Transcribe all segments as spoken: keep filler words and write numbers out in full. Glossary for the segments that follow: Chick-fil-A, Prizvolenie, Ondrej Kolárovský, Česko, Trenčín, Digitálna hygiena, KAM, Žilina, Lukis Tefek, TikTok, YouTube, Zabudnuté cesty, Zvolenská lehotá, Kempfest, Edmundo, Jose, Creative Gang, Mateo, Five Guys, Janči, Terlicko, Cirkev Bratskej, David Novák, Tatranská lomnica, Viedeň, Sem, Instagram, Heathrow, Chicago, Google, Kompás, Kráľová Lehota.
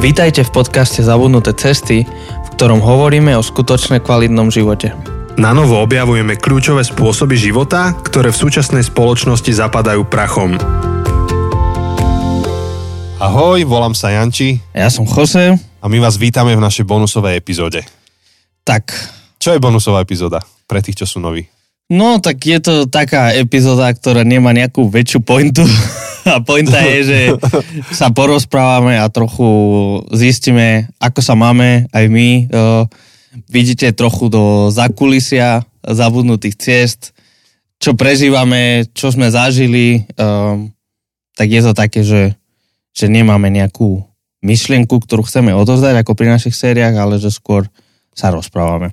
Vítajte v podcaste Zabudnuté cesty, v ktorom hovoríme o skutočne kvalitnom živote. Na novo objavujeme kľúčové spôsoby života, ktoré v súčasnej spoločnosti zapadajú prachom. Ahoj, volám sa Janči. Ja som Jose. A my vás vítame v našej bonusovej epizóde. Tak. Čo je bonusová epizóda pre tých, čo sú noví? No, tak je to taká epizóda, ktorá nemá nejakú väčšiu pointu. A pointa je, že sa porozprávame a trochu zistíme, ako sa máme aj my. E, vidíte trochu do zákulisia, zabudnutých ciest, čo prežívame, čo sme zažili. E, tak je to také, že, že nemáme nejakú myšlienku, ktorú chceme odovzdať ako pri našich sériách, ale že skôr sa rozprávame.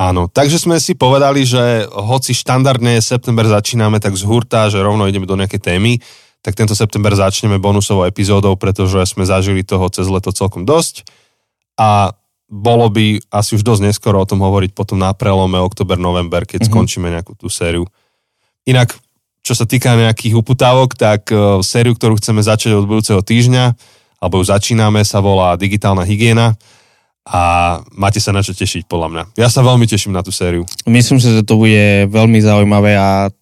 Áno, takže sme si povedali, že hoci štandardne september začíname tak z hurta, že rovno ideme do nejakej témy, tak tento september začneme bonusovou epizódou, pretože sme zažili toho cez leto celkom dosť a bolo by asi už dosť neskoro o tom hovoriť potom na prelome október-november, keď mm-hmm. skončíme nejakú tú sériu. Inak, čo sa týka nejakých uputávok, tak sériu, ktorú chceme začať od budúceho týždňa, alebo ju začíname, sa volá Digitálna hygiena. A máte sa na čo tešiť, podľa mňa. Ja sa veľmi teším na tú sériu. Myslím si, že to bude veľmi zaujímavé a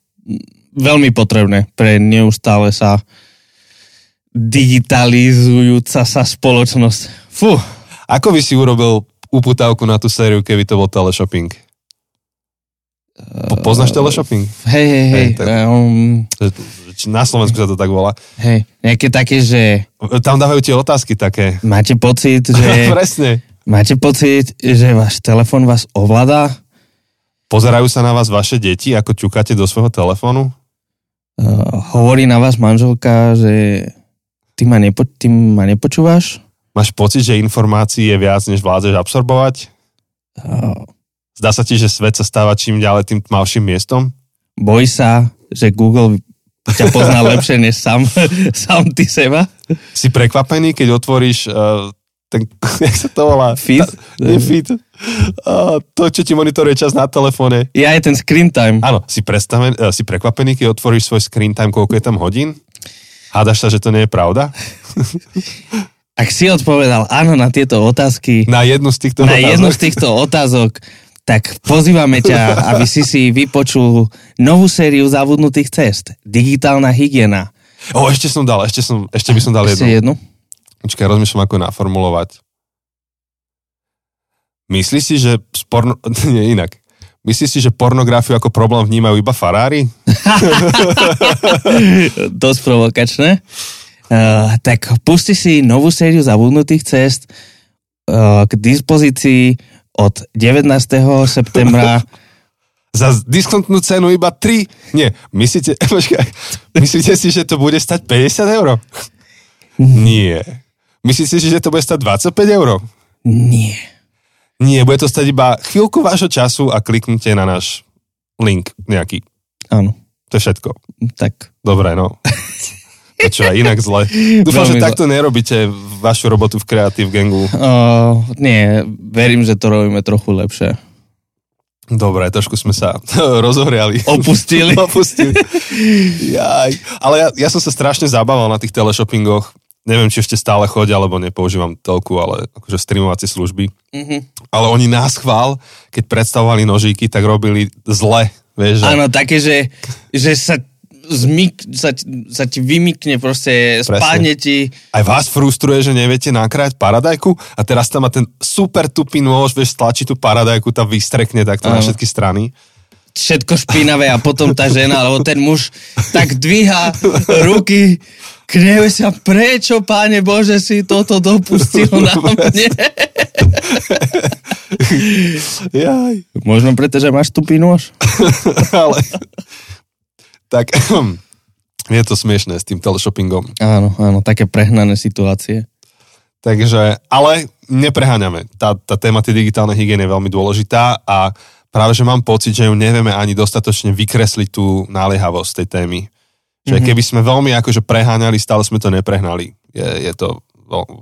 veľmi potrebné pre neustále sa digitalizujúca sa spoločnosť. Fú. Ako by si urobil uputávku na tú sériu, keby to bol teleshopping? Po, poznáš teleshopping? Hej, hej, hej. hej tak, um... Na Slovensku sa to tak volá. Hej, nejaké také, že... Tam dávajú tie otázky také. Máte pocit, že... Presne. Máte pocit, že váš telefón vás ovládá? Pozerajú sa na vás vaše deti, ako ťukáte do svojho telefónu? Uh, hovorí na vás manželka, že ty ma, nepo, ty ma nepočúvaš? Máš pocit, že informácií je viac, než vládzeš absorbovať? Uh, Zdá sa ti, že svet sa stáva čím ďalej tým tmavším miestom? Boj sa, že Google ťa pozná lepšie, než sám, sám ty seba? Si prekvapený, keď otvoríš... Uh, ten, jak sa to volá? Feed? Nie feed. Uh, to, čo ti monitoruje čas na telefóne. Ja je ten screen time. Áno, si, predstaven, uh, si prekvapený, keď otvoríš svoj screen time, koľko je tam hodín? Hádaš sa, že to nie je pravda? Ak si odpovedal áno na tieto otázky, na jednu z týchto, na jednu z týchto otázok, tak pozývame ťa, aby si si vypočul novú sériu Zabudnutých cest. Digitálna hygiena. O, ešte som dal, ešte, som, ešte by som dal ešte jednu. jednu? Počkaj, rozmýšľam, ako naformulovať. Myslíš si, že... Porno... Nie, inak. Myslíš si, že pornografiu ako problém vnímajú iba farári? Dosť provokačné. Uh, tak pusti si novú sériu Zabudnutých cest uh, k dispozícii od devätnásteho septembra. Za diskontnú cenu iba tri... Nie, myslíte... Počkaj, myslíte si, že to bude stať päťdesiat eur? Nie. Myslíte si, že to bude stať dvadsaťpäť eur? Nie. Nie, bude to stať iba chvíľku vášho času a kliknite na náš link nejaký. Áno. To je všetko. Tak. Dobre, no. A čo, inak zle. Dúfam, že takto nerobíte vašu robotu v Creative Gangu. Uh, nie, verím, že to robíme trochu lepšie. Dobre, trošku sme sa rozohriali. Opustili. Opustili. Jaj. Ale ja, ja som sa strašne zabával na tých teleshoppingoch. Neviem, či ešte stále chodia, alebo nepoužívam telku, ale akože streamovacie služby. Mm-hmm. Ale oni náschvál, keď predstavovali nožíky, tak robili zle. Vieš, že... Áno, také, že, že sa, zmik, sa, sa ti vymykne, proste spadne ti. Aj vás frustruje, že neviete nakrájať paradajku a teraz tam má ten super tupý nôž, vieš, stlačí tú paradajku, tá vystrekne takto Áno. na všetky strany. Všetko špinavé a potom tá žena, alebo ten muž tak dvíha ruky, kreve sa, prečo, Páne Bože, si toto dopustil na mne? Jaj. Možno preto, že máš tupý nôž. Ale, tak, je to smiešné s tým teleshoppingom. Áno, áno, také prehnané situácie. Takže, ale nepreháňame. Tá, tá téma tej digitálnej hygieny je veľmi dôležitá a práve, že mám pocit, že ju nevieme ani dostatočne vykresliť tú naliehavosť tej témy. Že mm-hmm. keby sme veľmi akože preháňali, stále sme to neprehnali. Je, je to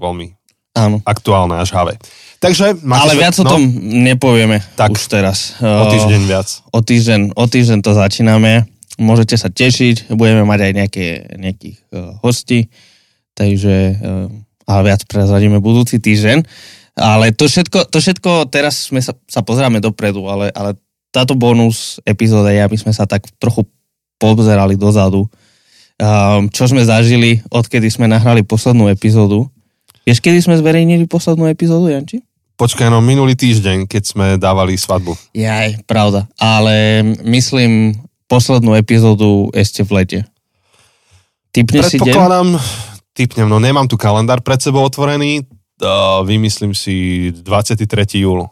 veľmi Áno. aktuálne až havé. Takže, ale viac no? o tom nepovieme tak, už teraz. O týždeň viac. O týždeň, o týždeň to začíname. Môžete sa tešiť. Budeme mať aj nejaké, nejakých uh, hostí. Takže uh, ale viac prezradíme budúci týždeň. Ale to všetko, to všetko teraz sme sa, sa pozeráme dopredu, ale, ale táto bonus epizóda je, aby sme sa tak trochu pozerali dozadu. Um, čo sme zažili, odkedy sme nahrali poslednú epizódu. Vieš, kedy sme zverejnili poslednú epizódu, Janči? Počkaj, no minulý týždeň, keď sme dávali svadbu. Jaj, pravda. Ale myslím poslednú epizódu ešte v lete. Typne si deň? Predpokladám, typnem, no nemám tu kalendár pred sebou otvorený, vymyslím si dvadsiateho tretieho júla.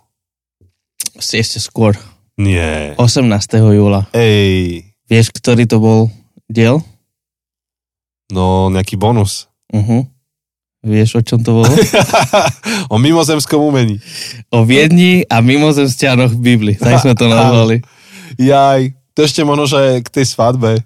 Ešte skôr. Nie. osemnásteho júla. Ej. Vieš, ktorý to bol diel? No, nejaký bonus. Uh-huh. Vieš, o čom to bolo? O mimozemskom umení. O Viedni a mimozemšťanoch v Biblii. Tak sme to nazvali. Jaj. To ešte možno, že k tej svadbe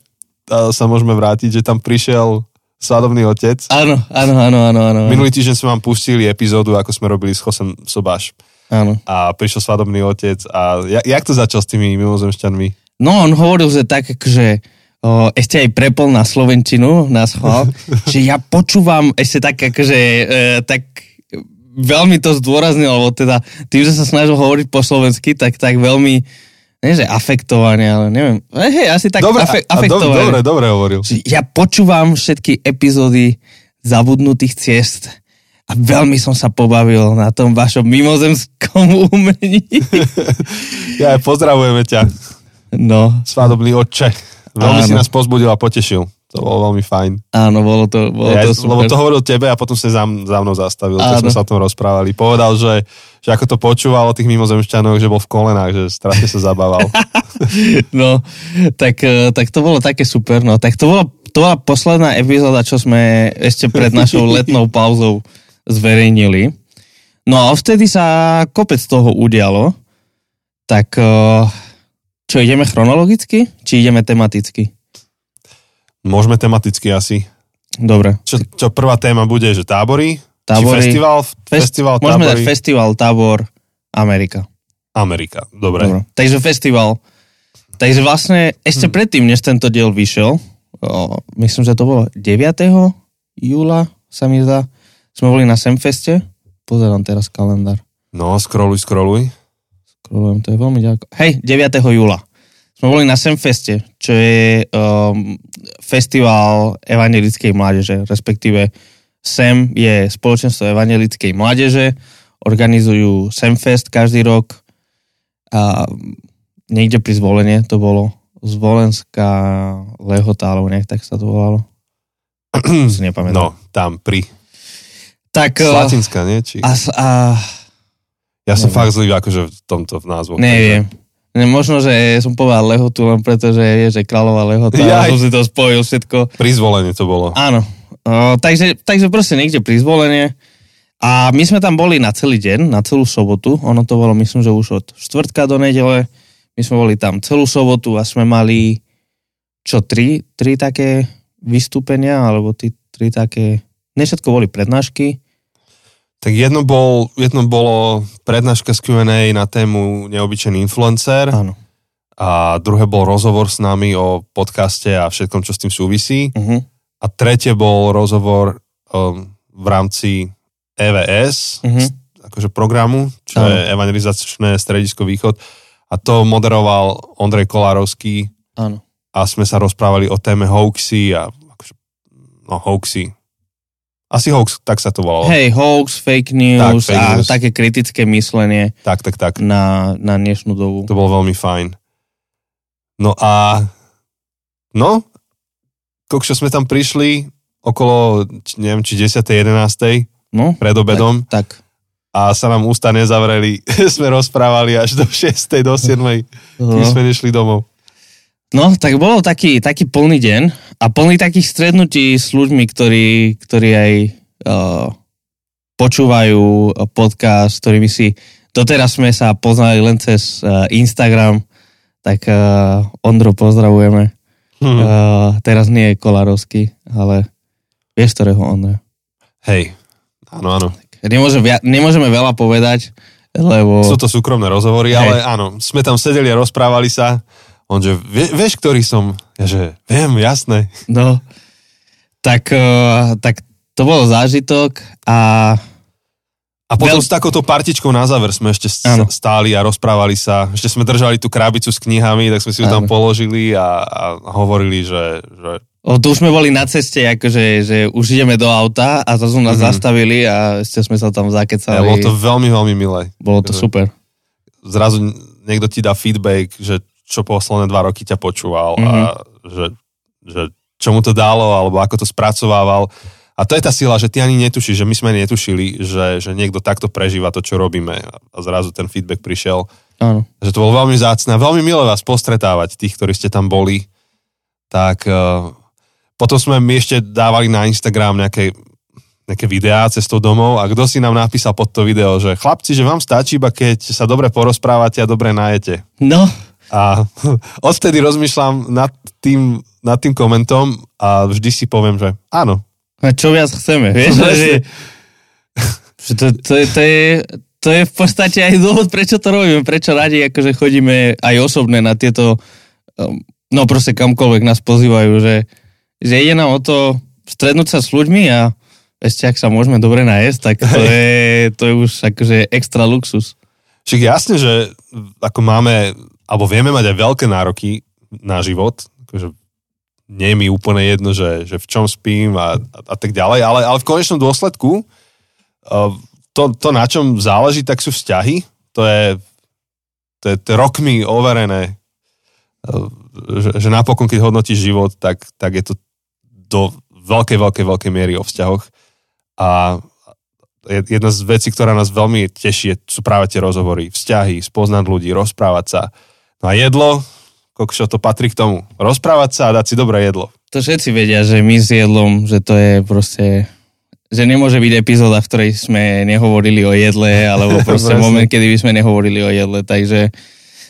sa môžeme vrátiť, že tam prišiel svadobný otec. Áno, áno, áno, áno, áno. Minulý týždeň sme vám pustili epizódu, ako sme robili s Chosem Sobáš. Áno. A prišiel svadobný otec a jak, jak to začal s tými mimozemšťanmi? No, on hovoril, že tak, že o, ešte aj prepol na slovenčinu, na schvál, že ja počúvam ešte tak, akože e, tak veľmi to zdôraznil, lebo teda tým, že sa snažil hovoriť po slovensky, tak, tak veľmi nie, že afektovanie, ale neviem. Hej, asi tak dobre, afe, afektovanie. Dobre, dobre hovoril. Ja počúvam všetky epizódy Zabudnutých ciest a veľmi som sa pobavil na tom vašom mimozemskom umení. Ja aj pozdravujeme ťa. No. Svadobný otče. Veľmi áno. Si nás pozbudil a potešil. To bolo veľmi fajn. Áno, bolo to, bolo ja, to super. Lebo to hovoril tebe a potom sa za, za mnou zastavil, keď sme sa o tom rozprávali. Povedal, že že ako to počúval o tých mimozemšťanoch, že bol v kolenách, že strašne sa zabával. No, tak, tak to bolo také super. No, tak to bola, to bola posledná epizóda, čo sme ešte pred našou letnou pauzou zverejnili. No a vtedy sa kopec toho udialo. Tak čo, ideme chronologicky, či ideme tematicky? Môžeme tematicky asi. Dobre. Čo, čo prvá téma bude, že tábory? Tábory, festival, fest, festival, môžeme tábory. Dať festival, tábor, Amerika. Amerika, dobre. Dobre. Takže festival. Takže vlastne ešte hmm. predtým, než tento diel vyšiel, o, myslím, že to bolo deviateho júla, sa mi zdá, sme boli na Semfeste. Pozerám teraz kalendár. No, scrolluj, scrolluj. Scrollujem, to je veľmi ďaleko. Hej, deviateho júla. Sme boli na Semfeste, čo je um, festival evangelickej mládeže, respektíve Sem je spoločenstvo evangelickej mládeže, organizujú Semfest každý rok a niekde pri Prizvolenie to bolo, Zvolenská lehotá, alebo nejak tak sa to volalo. Si nepamätám. No, tam pri. Tak, Slatinská, nie? Či... A, a... Ja som neviem. Fakt zlý akože v tomto v názvu. Neviem. Takže... Možno, že som povedal lehotu, len preto, že je, že Kráľová Lehota, ja som si to spojil všetko. Prizvolenie to bolo. Áno. Uh, takže, takže proste niekde Prizvolenie a my sme tam boli na celý deň, na celú sobotu, ono to bolo myslím, že už od štvrtka do nedele, my sme boli tam celú sobotu a sme mali čo, tri, tri také vystúpenia, alebo tí, tri také, ne všetko boli prednášky. Tak jedno, bol, jedno bolo prednáška z kjú end ej na tému Neobyčajný influencer. Áno. A druhé bol rozhovor s nami o podcaste a všetkom, čo s tým súvisí. Uh-huh. A tretie bol rozhovor um, v rámci é vé es, uh-huh. akože programu, čo uh-huh. je Evangelizáčne stredisko Východ. A to moderoval Ondrej Kolárovský. Uh-huh. A sme sa rozprávali o téme hoaxy a akože, no hoaxy. Asi hoax, tak sa to volalo. Hej, hoax, fake news, tak, fake news. A také kritické myslenie tak, tak, tak. Na, na dnešnú dobu. To bolo veľmi fajn. No a... No... Kokšo sme tam prišli okolo, neviem, či desať jedenásť no, pred obedom tak, tak. A sa nám ústa nezavreli. Sme rozprávali až do šesť do sedem No. Kým sme nešli domov. No, tak bol taký, taký plný deň a plný takých stretnutí s ľuďmi, ktorí, ktorí aj uh, počúvajú podcast, ktorými si doteraz sme sa poznali len cez uh, Instagram, tak uh, Ondro, pozdravujeme. Hmm. Uh, teraz nie je Kolárovský, ale vieš, ktorého Ondra. Hej, áno, áno. Nemôžem, nemôžeme veľa povedať, lebo... Sú to súkromné rozhovory, hej. Ale áno, sme tam sedeli a rozprávali sa. On, že vie, vieš, ktorý som? Ja, že viem, jasné. No, tak, uh, tak to bol zážitok a... A potom Veľ... s takouto partičkou na záver sme ešte stáli a rozprávali sa. Ešte sme držali tú krabicu s knihami, tak sme si ju tam položili a, a hovorili, že... že... O, to už sme boli na ceste, akože že už ideme do auta a zrazu nás mm-hmm. zastavili a ešte sme sa tam zakecali. Ja, bolo to veľmi, veľmi milé. Bolo to že... super. Zrazu niekto ti dá feedback, že čo posledné dva roky ťa počúval mm-hmm. a že, že čo mu to dalo alebo ako to spracovával. A to je tá sila, že ty ani netušíš, že my sme ani netušili, že, že niekto takto prežíva to, čo robíme. A zrazu ten feedback prišiel. Áno. Že to bolo veľmi vzácne. Veľmi milé vás postretávať, tých, ktorí ste tam boli. Tak uh, potom sme my ešte dávali na Instagram nejaké, nejaké videá cestou domov a kto si nám napísal pod to video, že chlapci, že vám stačí iba keď sa dobre porozprávate a dobre najete. No. A odtedy rozmýšľam nad tým, nad tým komentom a vždy si poviem, že áno. A čo viac chceme, vieš? No, že, že to, to, to, je, to je v podstate aj dôvod, prečo to robíme, prečo radi akože chodíme aj osobne na tieto, no proste kamkoľvek nás pozývajú, že, že ide nám o to stretnúť sa s ľuďmi a ešte ak sa môžeme dobre najesť, tak to je, to je už akože extra luxus. Však jasne, že ako máme, alebo vieme mať aj veľké nároky na život, akože nie je mi úplne jedno, že, že v čom spím a, a, a tak ďalej, ale, ale v konečnom dôsledku to, to, na čom záleží, tak sú vzťahy. To je, to je, to je rokmi overené, že, že napokon, keď hodnotíš život, tak, tak je to do veľkej, veľkej, veľkej miery o vzťahoch. A jedna z vecí, ktorá nás veľmi teší, sú práve tie rozhovory, vzťahy, spoznať ľudí, rozprávať sa. No a jedlo... Kokšo, to patrí k tomu. Rozprávať sa a dať si dobré jedlo. To všetci vedia, že my s jedlom, že to je proste... Že nemôže byť epizóda, v ktorej sme nehovorili o jedle, alebo proste moment, kedy by sme nehovorili o jedle. Takže,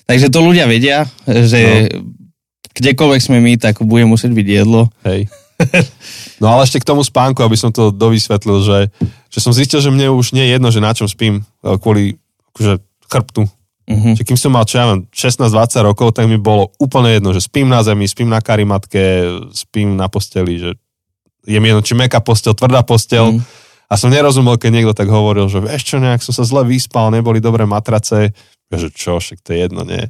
takže to ľudia vedia, že no. Kdekoľvek sme my, tak bude musieť byť jedlo. Hej. No ale ešte k tomu spánku, aby som to dovysvetlil, že, že som zistil, že mne už nie je jedno, že na čom spím, kvôli akože, chrbtu. Uh-huh. Čiže kým som mal, čo ja mám, šestnásť dvadsať rokov, tak mi bolo úplne jedno, že spím na zemi, spím na karimatke, spím na posteli, že je mi jedno, či mäkká postel, tvrdá postel. Uh-huh. A som nerozumel, keď niekto tak hovoril, že vieš čo, nejak som sa zle vyspal, neboli dobré matrace, že čo, však to je jedno, nie?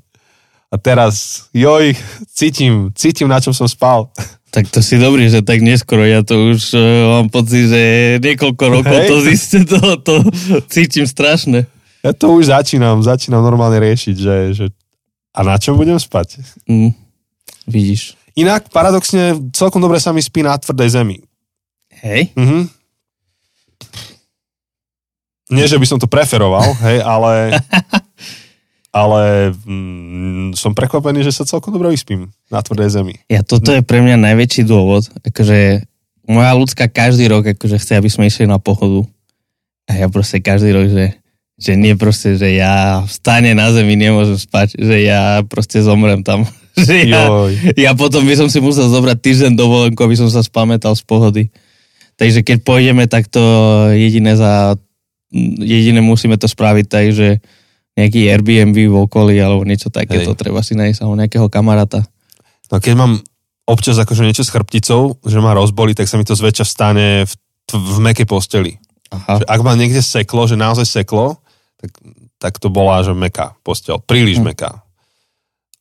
A teraz, joj, cítim, cítim, na čom som spal. Tak to si dobrý, že tak neskoro, ja to už uh, mám pocit, že niekoľko rokov hey. to zistím, to, to cítim strašné. Ja to už začínam, začínam normálne riešiť, že, že a na čom budem spať? Mm, vidíš. Inak paradoxne celkom dobre sa mi spí na tvrdej zemi. Hej. Mm-hmm. Nie, že by som to preferoval, hej, ale, ale mm, som prekvapený, že sa celkom dobre vyspím na tvrdej zemi. Ja, toto je pre mňa najväčší dôvod, akože moja ľudská každý rok akože chce, aby sme išli na pochodu. A ja proste každý rok, že že nie proste, že ja vstane na zemi, nemôžem spať, že ja proste zomrem tam. Že ja, ja potom by som si musel zobrať týždeň dovolenku, aby som sa spamätal z pohody. Takže keď pôjdeme, tak to jediné za, jediné musíme to spraviť tak, že nejaký Airbnb v okolí alebo niečo takéto, treba si nájsť alebo nejakého kamaráta. No keď mám občas akože niečo s chrbticou, že ma rozbolí, tak sa mi to zväčša vstane v, v mäkkej posteli. Aha. Ak ma niekde seklo, že naozaj seklo, Tak, tak to bola, že mäkká posteľ. Príliš mm. mäkká.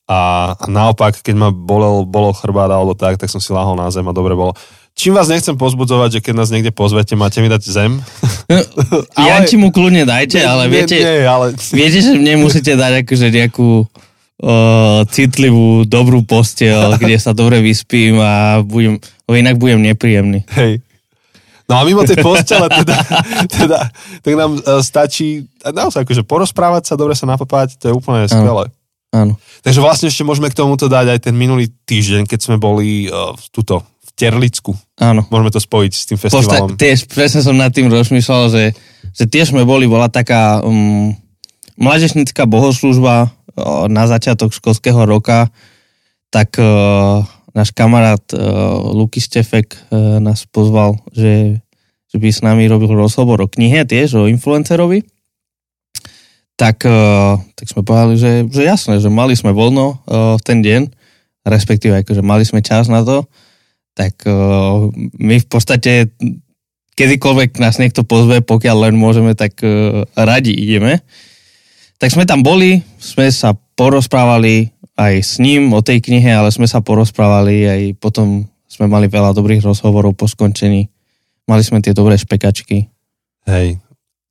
A, a naopak, keď ma bolel, bolo chrbát alebo tak, tak som si láhol na zem a dobre bolo. Čím vás nechcem pozbudzovať, že keď nás niekde pozvete, máte mi dať zem? Ja ale... ti mu kľudne dajte, nie, ale, viete, nie, nie, ale viete, že mne musíte dať akože nejakú o, citlivú, dobrú posteľ, kde sa dobre vyspím a budem, inak budem nepríjemný. Hej. No a mimo tej postele, teda, teda, tak nám uh, stačí naozaj akože porozprávať sa, dobre sa napapať, to je úplne skvelé. Áno. Takže vlastne ešte môžeme k tomuto dať aj ten minulý týždeň, keď sme boli uh, tuto, v Terlicku. Áno. Môžeme to spojiť s tým festivalom. Posta- tiež, presne som nad tým rozmýšľal, že, že tiež sme boli, bola taká um, mládežnická bohoslúžba uh, na začiatok školského roka, tak... Uh, Náš kamarát uh, Lukis Tefek uh, nás pozval, že, že by s nami robil rozhovor o knihe tiež, o influencerovi. Tak, uh, tak sme povedali, že, že jasné, že mali sme voľno uh, v ten deň, respektíve akože mali sme čas na to, tak uh, my v podstate kedykoľvek nás niekto pozve, pokiaľ len môžeme, tak uh, radi ideme. Tak sme tam boli, sme sa porozprávali aj s ním o tej knihe, ale sme sa porozprávali aj potom, sme mali veľa dobrých rozhovorov po skončení. Mali sme tie dobré špekačky. Hej.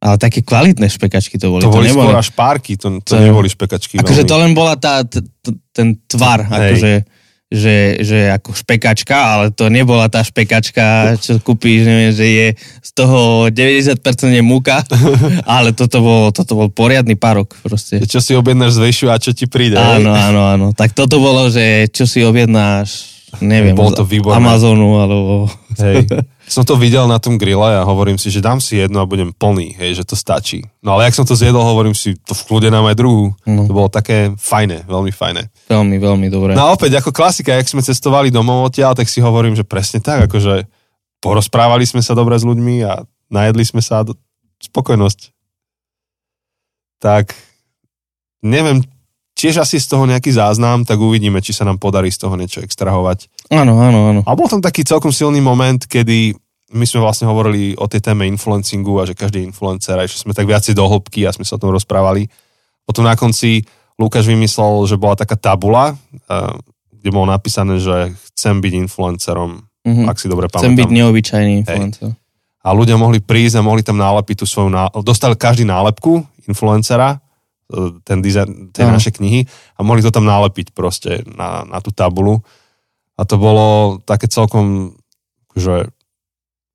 Ale také kvalitné špekačky to boli. To boli skôr až párky, to, to, to neboli špekačky. Akože to len bola tá, t, t, ten tvar, akože, že, že ako špekačka, ale to nebola tá špekačka, čo kúpíš, neviem, že je z toho deväťdesiat percent je múka, ale toto bol, toto bol poriadny párok proste. Čo si objednáš zvejšiu a čo ti príde. Áno, hej? áno, áno. Tak toto bolo, že čo si objednáš, neviem, z Amazonu, alebo... Hej. Som to videl na tom grille a hovorím si, že dám si jednu a budem plný, hej, že to stačí. No ale jak som to zjedol, hovorím si, to v kľude nám aj druhú. No. To bolo také fajné, veľmi fajné. Veľmi, veľmi dobré. No a opäť, ako klasika, jak sme cestovali domov odtiaľ, tak si hovorím, že presne tak, akože porozprávali sme sa dobre s ľuďmi a najedli sme sa do... spokojnosť. Tak, neviem, tiež asi z toho nejaký záznam, tak uvidíme, či sa nám podarí z toho niečo extrahovať. Áno, áno, áno. A bol tam taký celkom silný moment, kedy my sme vlastne hovorili o tej téme influencingu a že každý influencer, a ešte sme tak viacej do hĺbky a sme sa o tom rozprávali. Potom na konci Lukáš vymyslel, že bola taká tabula, kde bolo napísané, že chcem byť influencerom, mm-hmm. ak si dobre pamätám. Chcem byť neobyčajný influencer. Hej. A ľudia mohli prísť a mohli tam nálepiť tú svoju nálepku. Dostali každý nálepku influencera, ten dizajn, tie naše knihy a mohli to tam nalepiť proste na, na tú tabulu. A to bolo také celkom že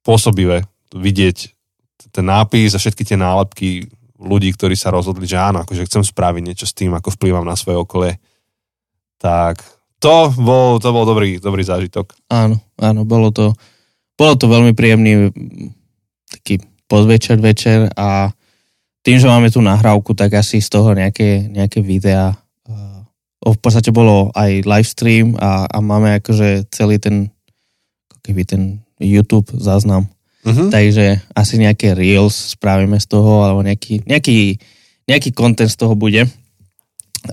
pôsobivé vidieť ten nápis a všetky tie nálepky ľudí, ktorí sa rozhodli, že áno, akože chcem spraviť niečo s tým, ako vplývam na svoje okolie. Tak to bol, to bol dobrý, dobrý zážitok. Áno, áno, bolo to, bolo to veľmi príjemný taký podvečer, večer a tým, že máme tú nahrávku, tak asi z toho nejaké, nejaké videá. V podstate bolo aj live stream a, a máme akože celý ten, keby ten YouTube záznam. Uh-huh. Takže asi nejaké reels spravíme z toho, alebo nejaký, nejaký, nejaký content z toho bude.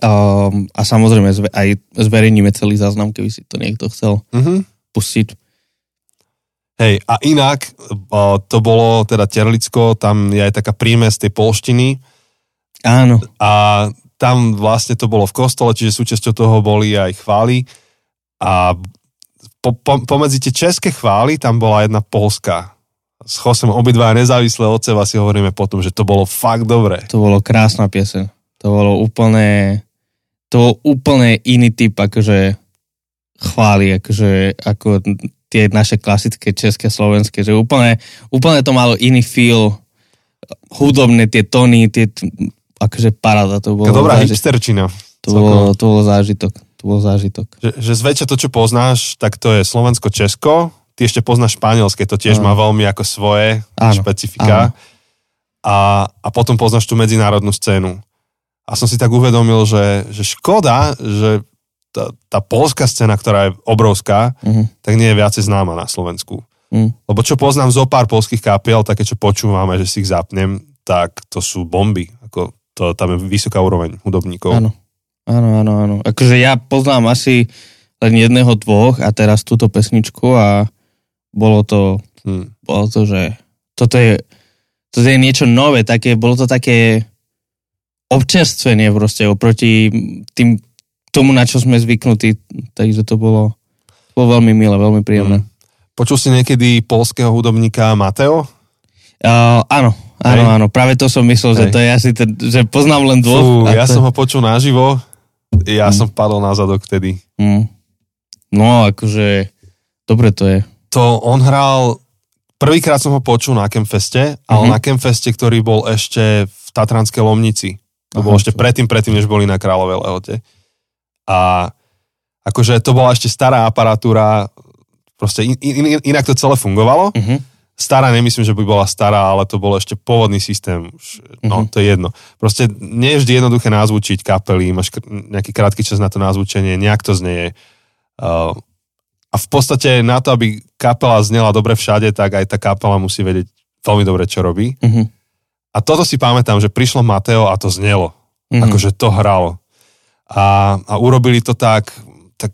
Um, a samozrejme zve, aj zverejníme celý záznam, keby si to niekto chcel uh-huh. pustiť. Hej, a inak, to bolo teda Terlicko, tam je aj taká prímes tej polštiny. Áno. A tam vlastne to bolo v kostole, čiže súčasťou toho boli aj chvály. A po, po, pomedzi tie české chvály tam bola jedna poľská. S Josem obidva nezávislé od seba si hovoríme potom, že to bolo fakt dobre. To bolo krásna pieseň. To bolo úplne, to bol úplne iný typ akože chvály, akože ako... tie naše klasické české, slovenské, že úplne, úplne to malo iný feel, hudobné tie tóny, tie, akože paráda to bolo. Dobrá zážitok. Hipsterčina. To bolo, to bolo zážitok. To bolo zážitok. Že, že zväčša to, čo poznáš, tak to je Slovensko, Česko, ty ešte poznáš španielské, to tiež áno. má veľmi ako svoje áno, špecifika. Áno. A, a potom poznáš tú medzinárodnú scénu. A som si tak uvedomil, že, že škoda, že Tá, tá poľská scéna, ktorá je obrovská, uh-huh. tak nie je viacej známa na Slovensku. Uh-huh. Lebo čo poznám zo pár poľských kapiel, také čo počúvame, že si ich zapnem, tak to sú bomby. Ako to, tam je vysoká úroveň hudobníkov. Áno, áno, áno, áno. Akože ja poznám asi len jedného, dvoch a teraz túto pesničku a bolo to, hmm. bolo to, že toto je, toto je niečo nové, také, bolo to také občerstvenie proste oproti tým tomu, na čo sme zvyknutí, takže to bolo, bolo veľmi milé, veľmi príjemné. Mm. Počul si niekedy poľského hudobníka Mateo? Uh, áno, áno, Hej. áno, práve to som myslel, Hej. že to je asi, ten, že poznám len dvoch. Fú, ja to... som ho počul naživo, ja mm. som padol na zadok vtedy. Mm. No, akože, dobre to je. To on hral, prvýkrát som ho počul na Kempfeste, ale mm-hmm. na Kempfeste, ktorý bol ešte v Tatranskej Lomnici. To Aha, bol ešte to... predtým, predtým, než boli na Kráľovej Lehote. A akože to bola ešte stará aparatúra, proste in, in, inak to celé fungovalo. Uh-huh. Stará, nemyslím, že by bola stará, ale to bol ešte pôvodný systém. No, uh-huh. to je jedno. Proste nie je vždy jednoduché nazvučiť kapely, máš nejaký krátky čas na to nazvučenie, nejak to znieje. Uh, a v podstate na to, aby kapela znela dobre všade, tak aj tá kapela musí vedieť veľmi dobre, čo robí. Uh-huh. A toto si pamätám, že prišlo Mateo a to znelo. Uh-huh. Akože to hralo. A, a urobili to tak, tak,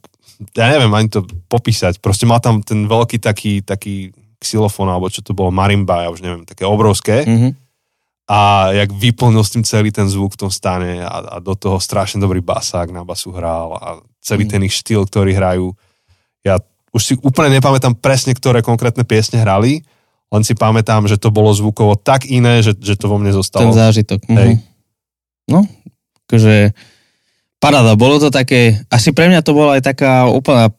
ja neviem ani to popísať, proste mal tam ten veľký taký, taký xylofón, alebo čo to bolo, marimba, ja už neviem, také obrovské. Mm-hmm. A jak vyplnil s tým celý ten zvuk v tom stane a, a do toho strašne dobrý basák na basu hral a celý mm-hmm. ten ich štýl, ktorý hrajú. Ja už si úplne nepamätám presne, ktoré konkrétne piesne hrali, len si pamätám, že to bolo zvukovo tak iné, že, že to vo mne zostalo. Ten zážitok. Hej. Mm-hmm. No, akože paráda, bolo to také, asi pre mňa to bola aj taká úplná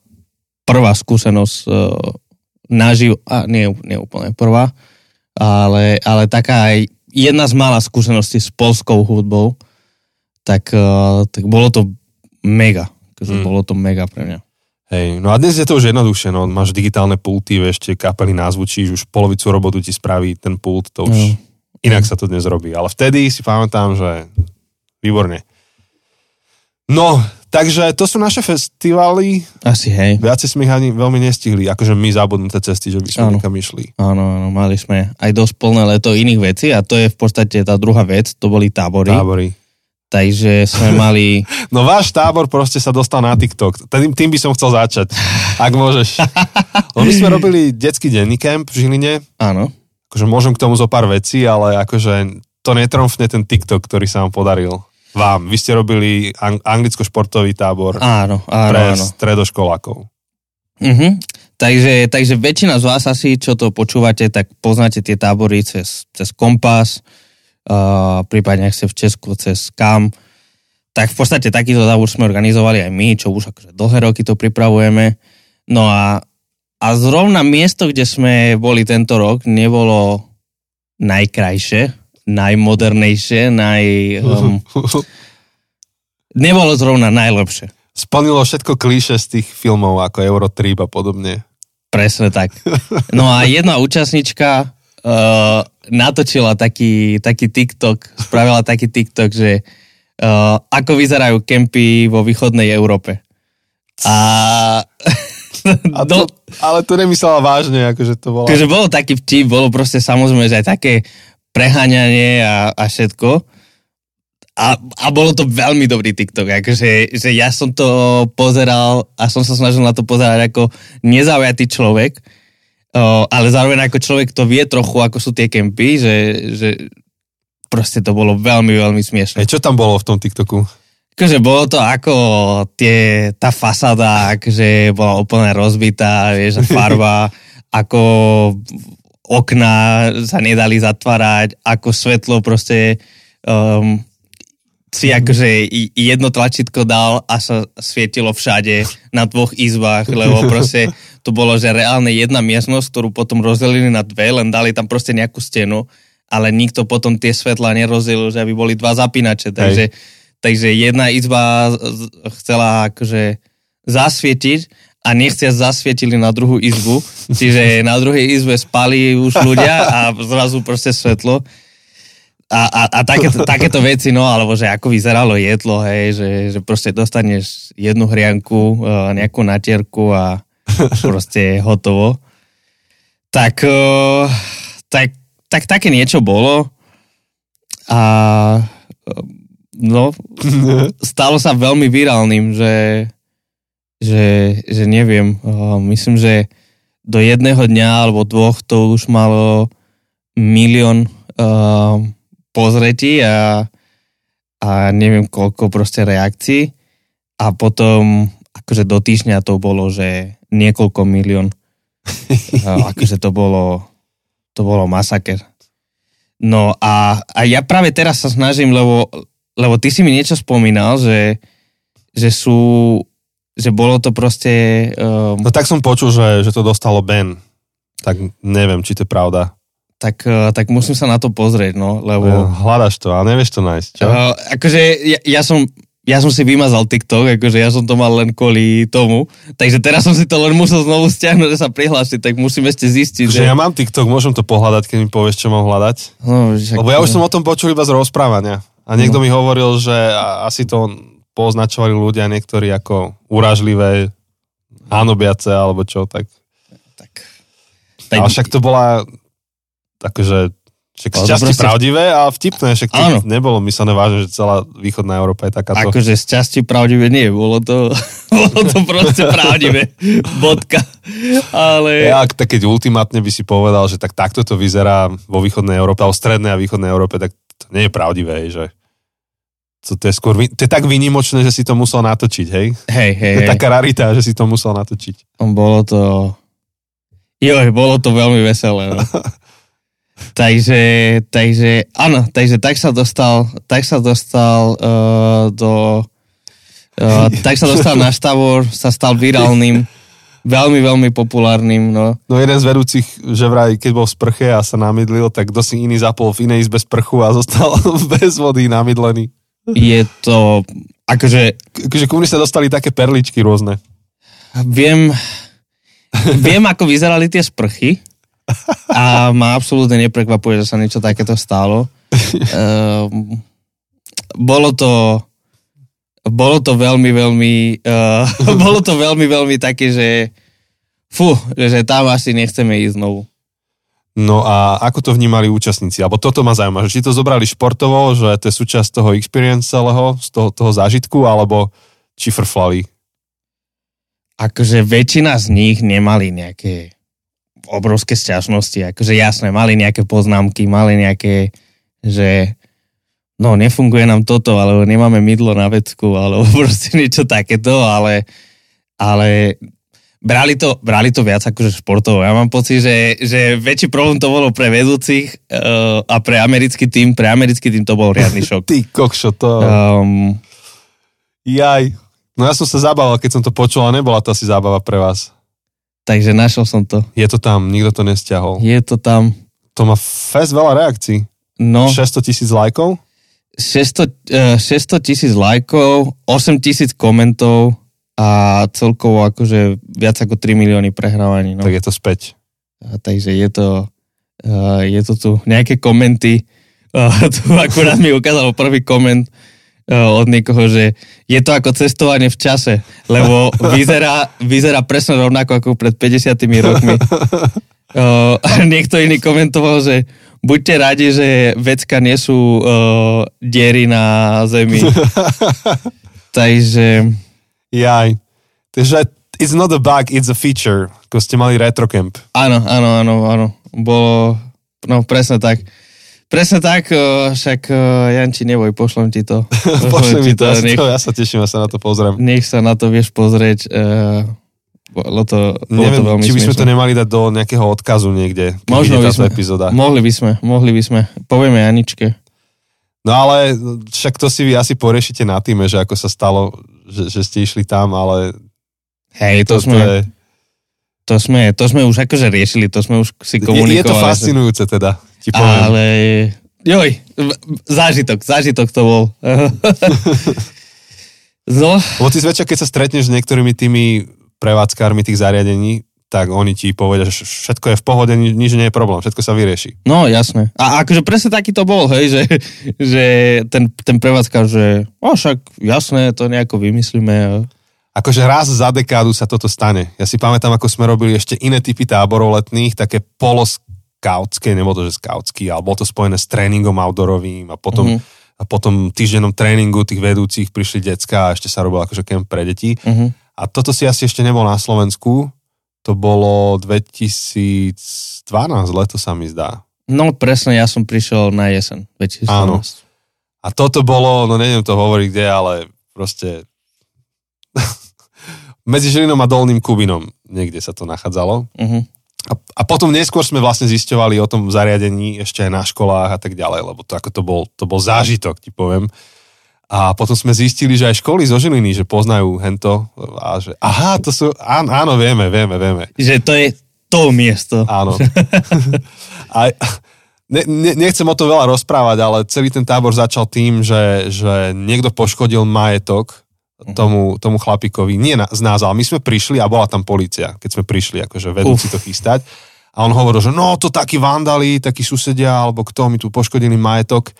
prvá skúsenosť e, naživo, a nie, nie úplne prvá, ale, ale taká aj jedna z mála skúseností s poľskou hudbou, tak, e, tak bolo to mega, akože mm. bolo to mega pre mňa. Hej, no a dnes je to už jednoduchšie, no, máš digitálne pulty, vieš, tie kapely nazvučíš, už polovicu robotu ti spraví ten pult, to už mm. inak sa to dnes robí, ale vtedy si pamätám, že výborne. No, takže to sú naše festivály. Asi, hej. Viac sme ich ani veľmi nestihli, akože my Zabudnuté cesty, že by sme niekam išli. Áno, áno, mali sme aj dosť plné leto iných vecí a to je v podstate tá druhá vec, to boli tábory. Tábory. Takže sme mali... No váš tábor proste sa dostal na TikTok. Tým, tým by som chcel začať, ak môžeš. No my sme robili detský denný kemp v Žiline. Áno. Akože môžem k tomu zo pár vecí, ale akože to netromfne ten TikTok, ktorý sa vám podaril. Vám. Vy ste robili anglicko-športový tábor áno, áno, pre áno. stredoškolákov. Uh-huh. Takže, takže väčšina z vás asi, čo to počúvate, tak poznáte tie tábory cez, cez Kompás, uh, prípadne ak ste v Česku, cez K A M. Tak v podstate takýto tábor sme organizovali aj my, čo už akože dlhé roky to pripravujeme. No a, a zrovna miesto, kde sme boli tento rok, nebolo najkrajšie, najmodernejšie, naj... Um, nebolo zrovna najlepšie. Splnilo všetko klíše z tých filmov, ako Eurotrip a podobne. Presne tak. No a jedna účastnička uh, natočila taký, taký TikTok, spravila taký TikTok, že uh, ako vyzerajú kempy vo východnej Európe. A... a to, ale to nemyslela vážne, akože to bolo... Takže bolo taký vtip, bolo proste samozrejme, že aj také preháňanie a, a všetko. A, a bolo to veľmi dobrý TikTok. Akože, že ja som to pozeral a som sa snažil na to pozerať ako nezaujatý človek, o, ale zároveň ako človek to vie trochu, ako sú tie kempy, že, že proste to bolo veľmi, veľmi smiešné. E, čo tam bolo v tom TikToku? Akože bolo to ako tie, tá fasáda, akože bola úplne rozbitá, vieš, farba, ako... okná sa nedali zatvárať, ako svetlo proste um, si akože jedno tlačítko dal a sa svietilo všade na dvoch izbách, lebo proste to bolo, že reálne jedna miestnosť, ktorú potom rozdelili na dve, len dali tam proste nejakú stenu, ale nikto potom tie svetlá nerozdelil, že aby boli dva zapínače, takže, takže jedna izba chcela akože zasvietiť a nechcia zasvietili na druhú izbu, čiže na druhej izbe spali už ľudia a zrazu proste svetlo. A, a, a takéto, takéto veci, no, alebo že ako vyzeralo jedlo, hej, že, že proste dostaneš jednu hrianku, nejakú natierku a proste hotovo. Tak, tak, tak také niečo bolo a no, stalo sa veľmi virálnym, že Že, že neviem, myslím, že do jedného dňa alebo dvoch to už malo milión uh, pozretí a, a neviem koľko proste reakcií a potom akože do týždňa to bolo, že niekoľko milión. Uh, akože to bolo, to bolo masaker. No a, a ja práve teraz sa snažím, lebo, lebo ty si mi niečo spomínal, že, že sú... že bolo to proste... Um, no tak som počul, že, že to dostalo ban. Tak neviem, či to je pravda. Tak, uh, tak musím sa na to pozrieť, no, lebo... Ja, hľadaš to, ale nevieš to nájsť, čo? Uh, akože ja, ja, som, ja som si vymazal TikTok, akože ja som to mal len kvôli tomu, takže teraz som si to len musel znovu stiahnuť, že sa prihlásiť, tak musím ešte zistiť, že... Ja mám TikTok, môžem to pohľadať, keď mi povieš, čo mám hľadať? No, však... Lebo ja už som o tom počul iba z rozprávania. A niekto no. mi hovoril, že asi to... poznačovali ľudia niektorí ako uražlivé, hanobiace alebo čo, tak... tak, tak... Ale však to bola takže však z časti proste... pravdivé a vtipné, však to nebolo myslené vážne, že celá východná Európa je takáto... Akože z časti pravdivé nie, bolo to, bolo to proste pravdivé. Bodka. Ale... Ja, tak keď ultimátne by si povedal, že tak takto to vyzerá vo východnej Európe, alebo strednej a východnej Európe, tak to nie je pravdivé, že... To, to, je skôr, to je tak výnimočné, že si to musel natočiť, hej? Hej, hej. To je hej. Taká rarita, že si to musel natočiť. Bolo to... Joj, bolo to veľmi veselé. No. takže, takže, áno, takže tak sa dostal, tak sa dostal uh, do... Uh, tak sa dostal na Štavor, sa stal virálnym, veľmi, veľmi populárnym, no. No jeden z vedúcich, že vraj, keď bol v sprche a sa namydlil, tak dosť iný zapol v inej izbe sprchu a zostal bez vody namydlený. Je to, akože... Akože ku mne sa dostali také perličky rôzne. Viem, viem, ako vyzerali tie sprchy a ma absolútne neprekvapuje, že sa niečo takéto stalo. Um, bolo to... Bolo to veľmi, veľmi... Uh, bolo to veľmi, veľmi také, že... Fú, že tam asi nechceme ísť znovu. No a ako to vnímali účastníci? Alebo toto ma zaujíma, že či to zobrali športovo, že to je súčasť toho experience celého, z toho, toho zážitku, alebo či frflali? Akože väčšina z nich nemali nejaké obrovské sťažnosti. Akože jasné, mali nejaké poznámky, mali nejaké, že... no nefunguje nám toto, alebo nemáme mydlo na vecku, alebo proste niečo takéto, ale, ale brali, to, brali to viac akože športovo. Ja mám pocit, že, že väčší problém to bolo pre vedúcich uh, a pre americký tým, pre americký tým to bol riadny šok. Ty kokšo, to... Um... Jaj. No ja som sa zabával, keď som to počul, a nebola to asi zábava pre vás. Takže našiel som to. Je to tam, nikto to nestiahol. Je to tam. To má fest veľa reakcií. No. šesťsto tisíc lajkov? šesťsto tisíc lajkov, osem tisíc komentov a celkovo akože viac ako tri milióny prehrávaní. No. Tak je to späť. A takže je to, uh, je to tu nejaké komenty. Uh, tu akurát mi ukázal prvý koment uh, od niekoho, že je to ako cestovanie v čase, lebo vyzerá, vyzerá presne rovnako ako pred päťdesiatimi rokmi. Uh, niekto iný komentoval, že buďte radi, že vecka nie sú uh, diery na zemi. Takže... Jaj. Takže it's not a bug, it's a feature. Ako ste mali retrocamp. Áno, áno, áno, áno. Bolo... No, presne tak. Presne tak, uh, však uh, Janči, neboj, pošlem ti to. Pošlem mi to, to. Nech, ja sa teším, ja sa na to pozriem. Nech sa na to vieš pozrieť... Uh, Bolo to, bolo Neviem, to veľmi či by sme smiešné. To nemali dať do nejakého odkazu niekde. Možno by sme. Mohli by sme, mohli by sme. Povieme Janičke. No ale však to si vy asi poriešite na týme, že ako sa stalo, že, že ste išli tam, ale... Hej, to, to, sme, to, je... to sme, to sme už akože riešili, to sme už si komunikovali. Je, je to fascinujúce teda, ti poviem. Ale... Joj, zážitok, zážitok to bol. No. Lebo ty zväčša, keď sa stretneš s niektorými tými prevádzkármi tých zariadení, tak oni ti povedia, že všetko je v pohode, nič nie je problém, všetko sa vyrieši. No, jasné. A akože presne taký to bol, hej, že, že ten, ten prevádzkár, že o, však jasné, to nejako vymyslíme. Akože raz za dekádu sa toto stane. Ja si pamätám, ako sme robili ešte iné typy táborov letných, také poloskautské, nebolo to, že skautský, ale bolo to spojené s tréningom outdoorovým a potom... Mm-hmm. A potom týždennom tréningu tých vedúcich prišli decka a ešte sa robil akože kemp pre deti. Uh-huh. A toto si asi ešte nebol na Slovensku. To bolo dvetisícdvanásť, leto sa mi zdá. No presne, ja som prišiel na jesen dvetisícdvanásť. Áno. A toto bolo, no neviem to hovoriť kde, ale proste medzi Žilinom a Dolným Kubinom niekde sa to nachádzalo. Uh-huh. A, a potom neskôr sme vlastne zisťovali o tom zariadení ešte aj na školách a tak ďalej, lebo to, ako to, bol, to bol zážitok, ti poviem. A potom sme zistili, že aj školy zo Žiliny, že poznajú hento a že aha, to sú, áno, áno vieme, vieme, vieme. Že to je to miesto. Áno. A ne, ne, nechcem o to veľa rozprávať, ale celý ten tábor začal tým, že, že niekto poškodil majetok Tomu, tomu chlapíkovi, nie na, z nás, ale my sme prišli a bola tam polícia, keď sme prišli, akože vedúci Uf. To chystať. A on hovoril, že no, to takí vandali, takí susedia, alebo kto mi tu poškodili majetok.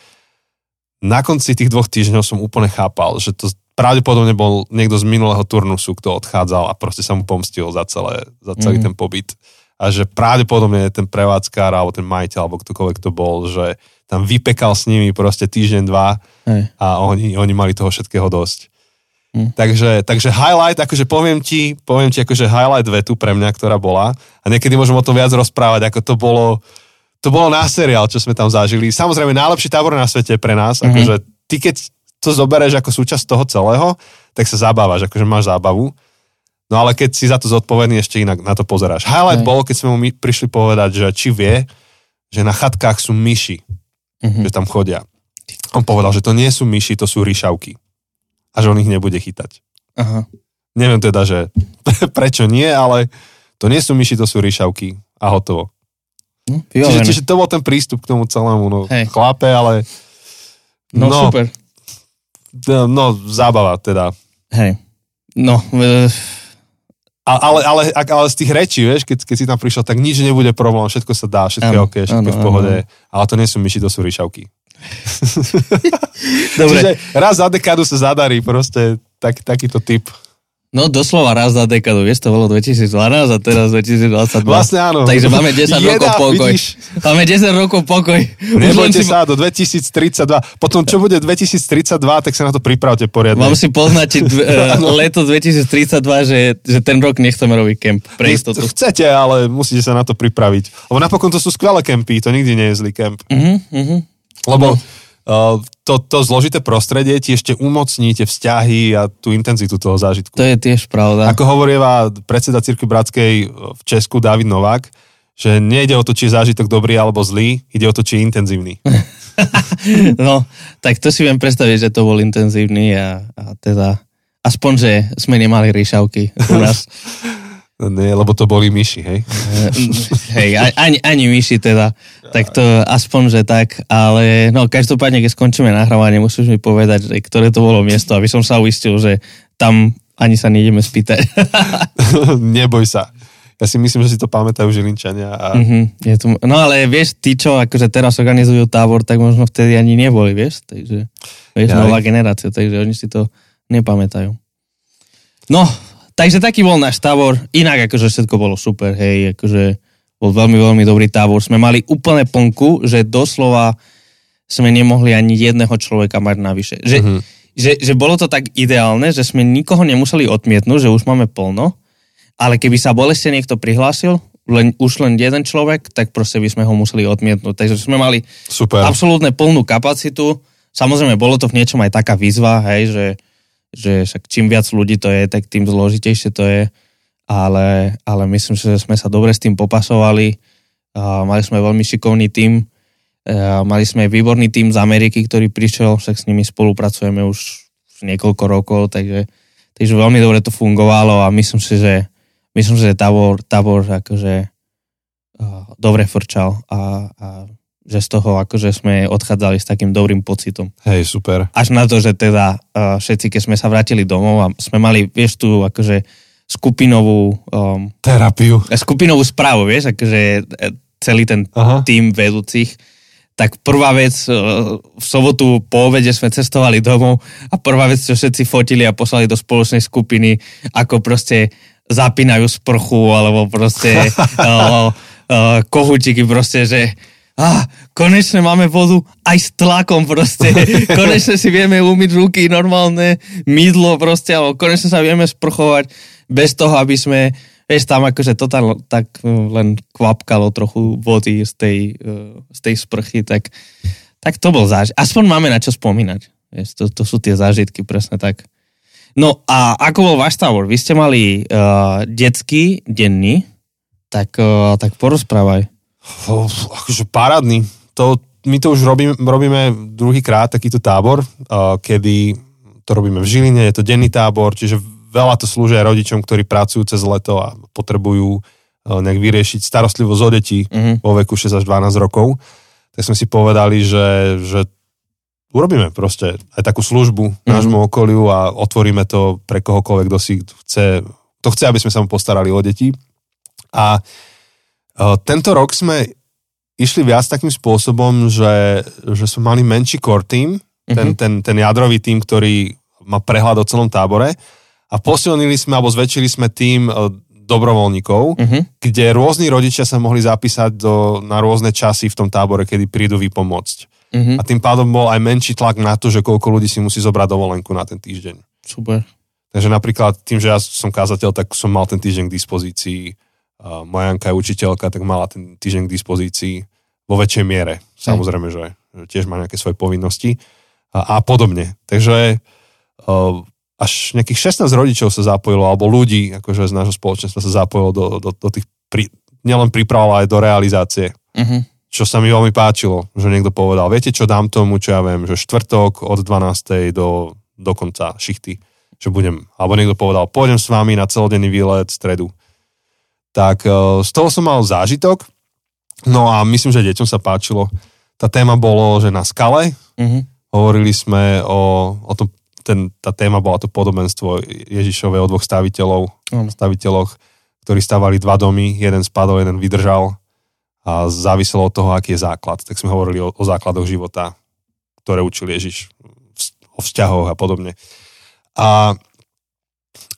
Na konci tých dvoch týždňov som úplne chápal, že to pravdepodobne bol niekto z minulého turnusu, kto odchádzal a proste sa mu pomstil za, celé, za celý mm. ten pobyt. A že pravdepodobne ten prevádzkár, alebo ten majiteľ, alebo ktokoľvek to bol, že tam vypekal s nimi proste týždeň, dva Hej. a oni, oni mali toho všetkého dosť. Mm. Takže, takže highlight, akože poviem ti, poviem ti akože highlight vetu pre mňa, ktorá bola. A niekedy môžem o tom viac rozprávať, ako to bolo, to bolo na seriál, čo sme tam zažili. Samozrejme, najlepší tábor na svete pre nás. Mm-hmm. Akože ty, keď to zoberieš ako súčasť toho celého, tak sa zabávaš, akože máš zábavu. No ale keď si za to zodpovedný, ešte inak na to pozeráš. Highlight Aj. bolo, keď sme mu prišli povedať, že či vie, že na chatkách sú myši, mm-hmm. že tam chodia. On povedal, že to nie sú myši, to sú ryšavky. A že on ich nebude chytať. Aha. Neviem teda, že prečo nie, ale to nie sú myši, to sú ryšavky. A hotovo. Hm? Čiže, čiže to bol ten prístup k tomu celému. No, chlape, ale... No, no super. No, no, zábava teda. Hej. No... Uh... A, ale, ale, ale z tých rečí, vieš, keď, keď si tam prišiel, tak nič nebude problém, všetko sa dá, všetko ano, je OK, všetko ano, v pohode, ano. Ale to nie sú myši, to sú ryšavky. Dobre. Čiže raz za dekádu sa zadarí, proste tak, takýto typ. No doslova raz za dekádu, vieš, to bolo dvetisícdvanásť a teraz dvetisícdvadsaťdva. Vlastne áno. Takže máme desať Jedna, rokov pokoj. Vidíš? Máme desať rokov pokoj. Nebojte si... sa do dvetisíctridsaťdva. Potom čo bude dvetisíctridsaťdva, tak sa na to pripravte poriadne. Mám si poznačiť leto dvetisíctridsaťdva, že, že ten rok nechceme robiť kemp. Pre istotu. Chcete, ale musíte sa na to pripraviť. Lebo napokon to sú skvelé kempy, to nikdy nie je zlý kemp. Uh-huh, uh-huh. Lebo uh, to, to zložité prostredie ti ešte umocní tie vzťahy a tú intenzitu toho zážitku. To je tiež pravda. Ako hovorieva predseda Cirkvi Bratskej v Česku, David Novák, že nejde o to, či je zážitok dobrý alebo zlý, ide o to, či je intenzívny. No, tak to si viem predstaviť, že to bol intenzívny a, a teda aspoň, že sme nemali ryšavky u nás. Nie, lebo to boli myši, hej? Hej, ani, ani myši teda. Tak to aspoň, že tak. Ale no, každopádne, keď skončíme nahrávanie, musíš mi povedať, že ktoré to bolo miesto, aby som sa uistil, že tam ani sa nejdeme spýtať. Neboj sa. Ja si myslím, že si to pamätajú Žilinčania. A... Uh-huh, je to... No ale vieš, tí, čo akože teraz organizujú tábor, tak možno vtedy ani neboli, vieš? Takže, vieš, ja, nová generácia, takže oni si to nepamätajú. No, takže taký bol náš tábor, inak akože všetko bolo super, hej, akože bol veľmi, veľmi dobrý tábor. Sme mali úplne plnku, že doslova sme nemohli ani jedného človeka mať navyše. Že, uh-huh. že, že bolo to tak ideálne, že sme nikoho nemuseli odmietnúť, že už máme plno, ale keby sa bolestne niekto prihlásil, len, už len jeden človek, tak proste by sme ho museli odmietnúť. Takže sme mali super. Absolútne plnú kapacitu. Samozrejme, bolo to v niečom aj taká výzva, hej, že že však čím viac ľudí to je, tak tým zložitejšie to je, ale, ale myslím, že sme sa dobre s tým popasovali, uh, mali sme veľmi šikovný tím, uh, mali sme výborný tím z Ameriky, ktorý prišiel, však s nimi spolupracujeme už niekoľko rokov, takže, takže veľmi dobre to fungovalo a myslím si, že, myslím, že tábor, tábor akože uh, dobre frčal a, a že z toho akože sme odchádzali s takým dobrým pocitom. Hej, super. Až na to, že teda uh, všetci, keď sme sa vrátili domov a sme mali, vieš, tú akože skupinovú... Um, Terapiu. Skupinovú správu, vieš, akože celý ten Aha. tým vedúcich. Tak prvá vec, uh, v sobotu po obede sme cestovali domov a prvá vec, čo všetci fotili a poslali do spoločnej skupiny, ako proste zapínajú sprchu, alebo proste uh, uh, kohútiky, proste, že Ah, konečne máme vodu aj s tlakom proste. Konečne si vieme umyť ruky, normálne mydlo proste, alebo konečne sa vieme sprchovať bez toho, aby sme, vieš, tam akože to tam tak len kvapkalo trochu vody z tej, z tej sprchy, tak, tak to bol zážitok. Aspoň máme na čo spomínať. Vieš, to, to sú tie zážitky, presne tak. No a ako bol váš tábor? Vy ste mali uh, detský denný, tak, uh, tak porozprávaj. Oh, akože parádny. To, my to už robíme, robíme druhýkrát takýto tábor, uh, kedy to robíme v Žiline, je to denný tábor, čiže veľa to slúži aj rodičom, ktorí pracujú cez leto a potrebujú uh, nejak vyriešiť starostlivosť o deti mm-hmm. vo veku šesť až dvanásť rokov. Tak sme si povedali, že, že urobíme proste aj takú službu mm-hmm. nášmu okoliu a otvoríme to pre kohokoľvek, kto si chce, to chce, aby sme sa mu postarali o deti. A tento rok sme išli viac takým spôsobom, že, že sme mali menší core team, ten, mm-hmm. ten, ten jadrový tím, ktorý má prehľad o celom tábore a posilnili sme, alebo zväčšili sme tím dobrovoľníkov, mm-hmm. kde rôzni rodičia sa mohli zapísať do, na rôzne časy v tom tábore, kedy prídu vypomôcť. Mm-hmm. A tým pádom bol aj menší tlak na to, že koľko ľudí si musí zobrať dovolenku na ten týždeň. Super. Takže napríklad tým, že ja som kázateľ, tak som mal ten týždeň k dispozícii. Moja Janka je učiteľka, tak mala ten týždeň k dispozícii vo väčšej miere. Samozrejme, že tiež má nejaké svoje povinnosti a, a podobne. Takže až nejakých šestnásť rodičov sa zapojilo, alebo ľudí akože z nášho spoločenstva sa zapojilo do, do, do tých, pri, nielen príprav, ale aj do realizácie. Uh-huh. Čo sa mi veľmi páčilo, že niekto povedal, viete čo, dám tomu, čo ja viem, že štvrtok od dvanástej do, do konca šichty. Čo budem, alebo niekto povedal, pôjdem s vami na celodenný výlet v stredu. Tak z toho som mal zážitok, no a myslím, že deťom sa páčilo. Tá téma bolo, že na skale, mm-hmm. hovorili sme o, o tom, ten, tá téma bola to podobenstvo Ježišove o dvoch staviteľov, mm. staviteľoch, ktorí stavali dva domy, jeden spadol, jeden vydržal a záviselo od toho, aký je základ. Tak sme hovorili o, o základoch života, ktoré učil Ježiš, o vzťahoch a podobne. A,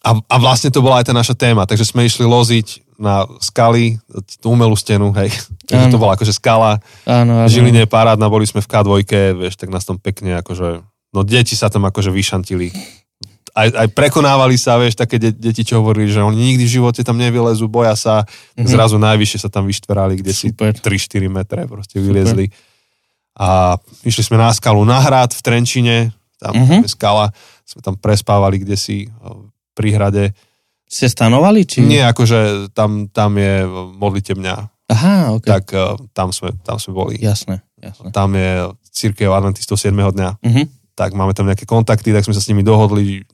a, a vlastne to bola aj tá naša téma, takže sme išli loziť na skaly, tú umelú stenu, hej, takže to bola akože skala, áno, áno. Žiline je parádna, boli sme v ká dva, vieš, tak nás tam pekne akože, no deti sa tam akože vyšantili, aj, aj prekonávali sa, vieš, také de- deti, čo hovorili, že oni nikdy v živote tam nevylezú, boja sa, mhm. zrazu najvyššie sa tam vyštverali, kde super. Si tri štyri metre proste vyliezli super. A išli sme na skalu, na hrad v Trenčine, tam mhm. je skala, sme tam prespávali kdesi pri hrade. Ste stanovali? Či... Nie, akože tam, tam je modlitebňa. Aha, ok. Tak tam sme, tam sme boli. Jasné, jasné. Tam je Cirkev Adventistov siedmeho dňa. Uh-huh. Tak máme tam nejaké kontakty, tak sme sa s nimi dohodli.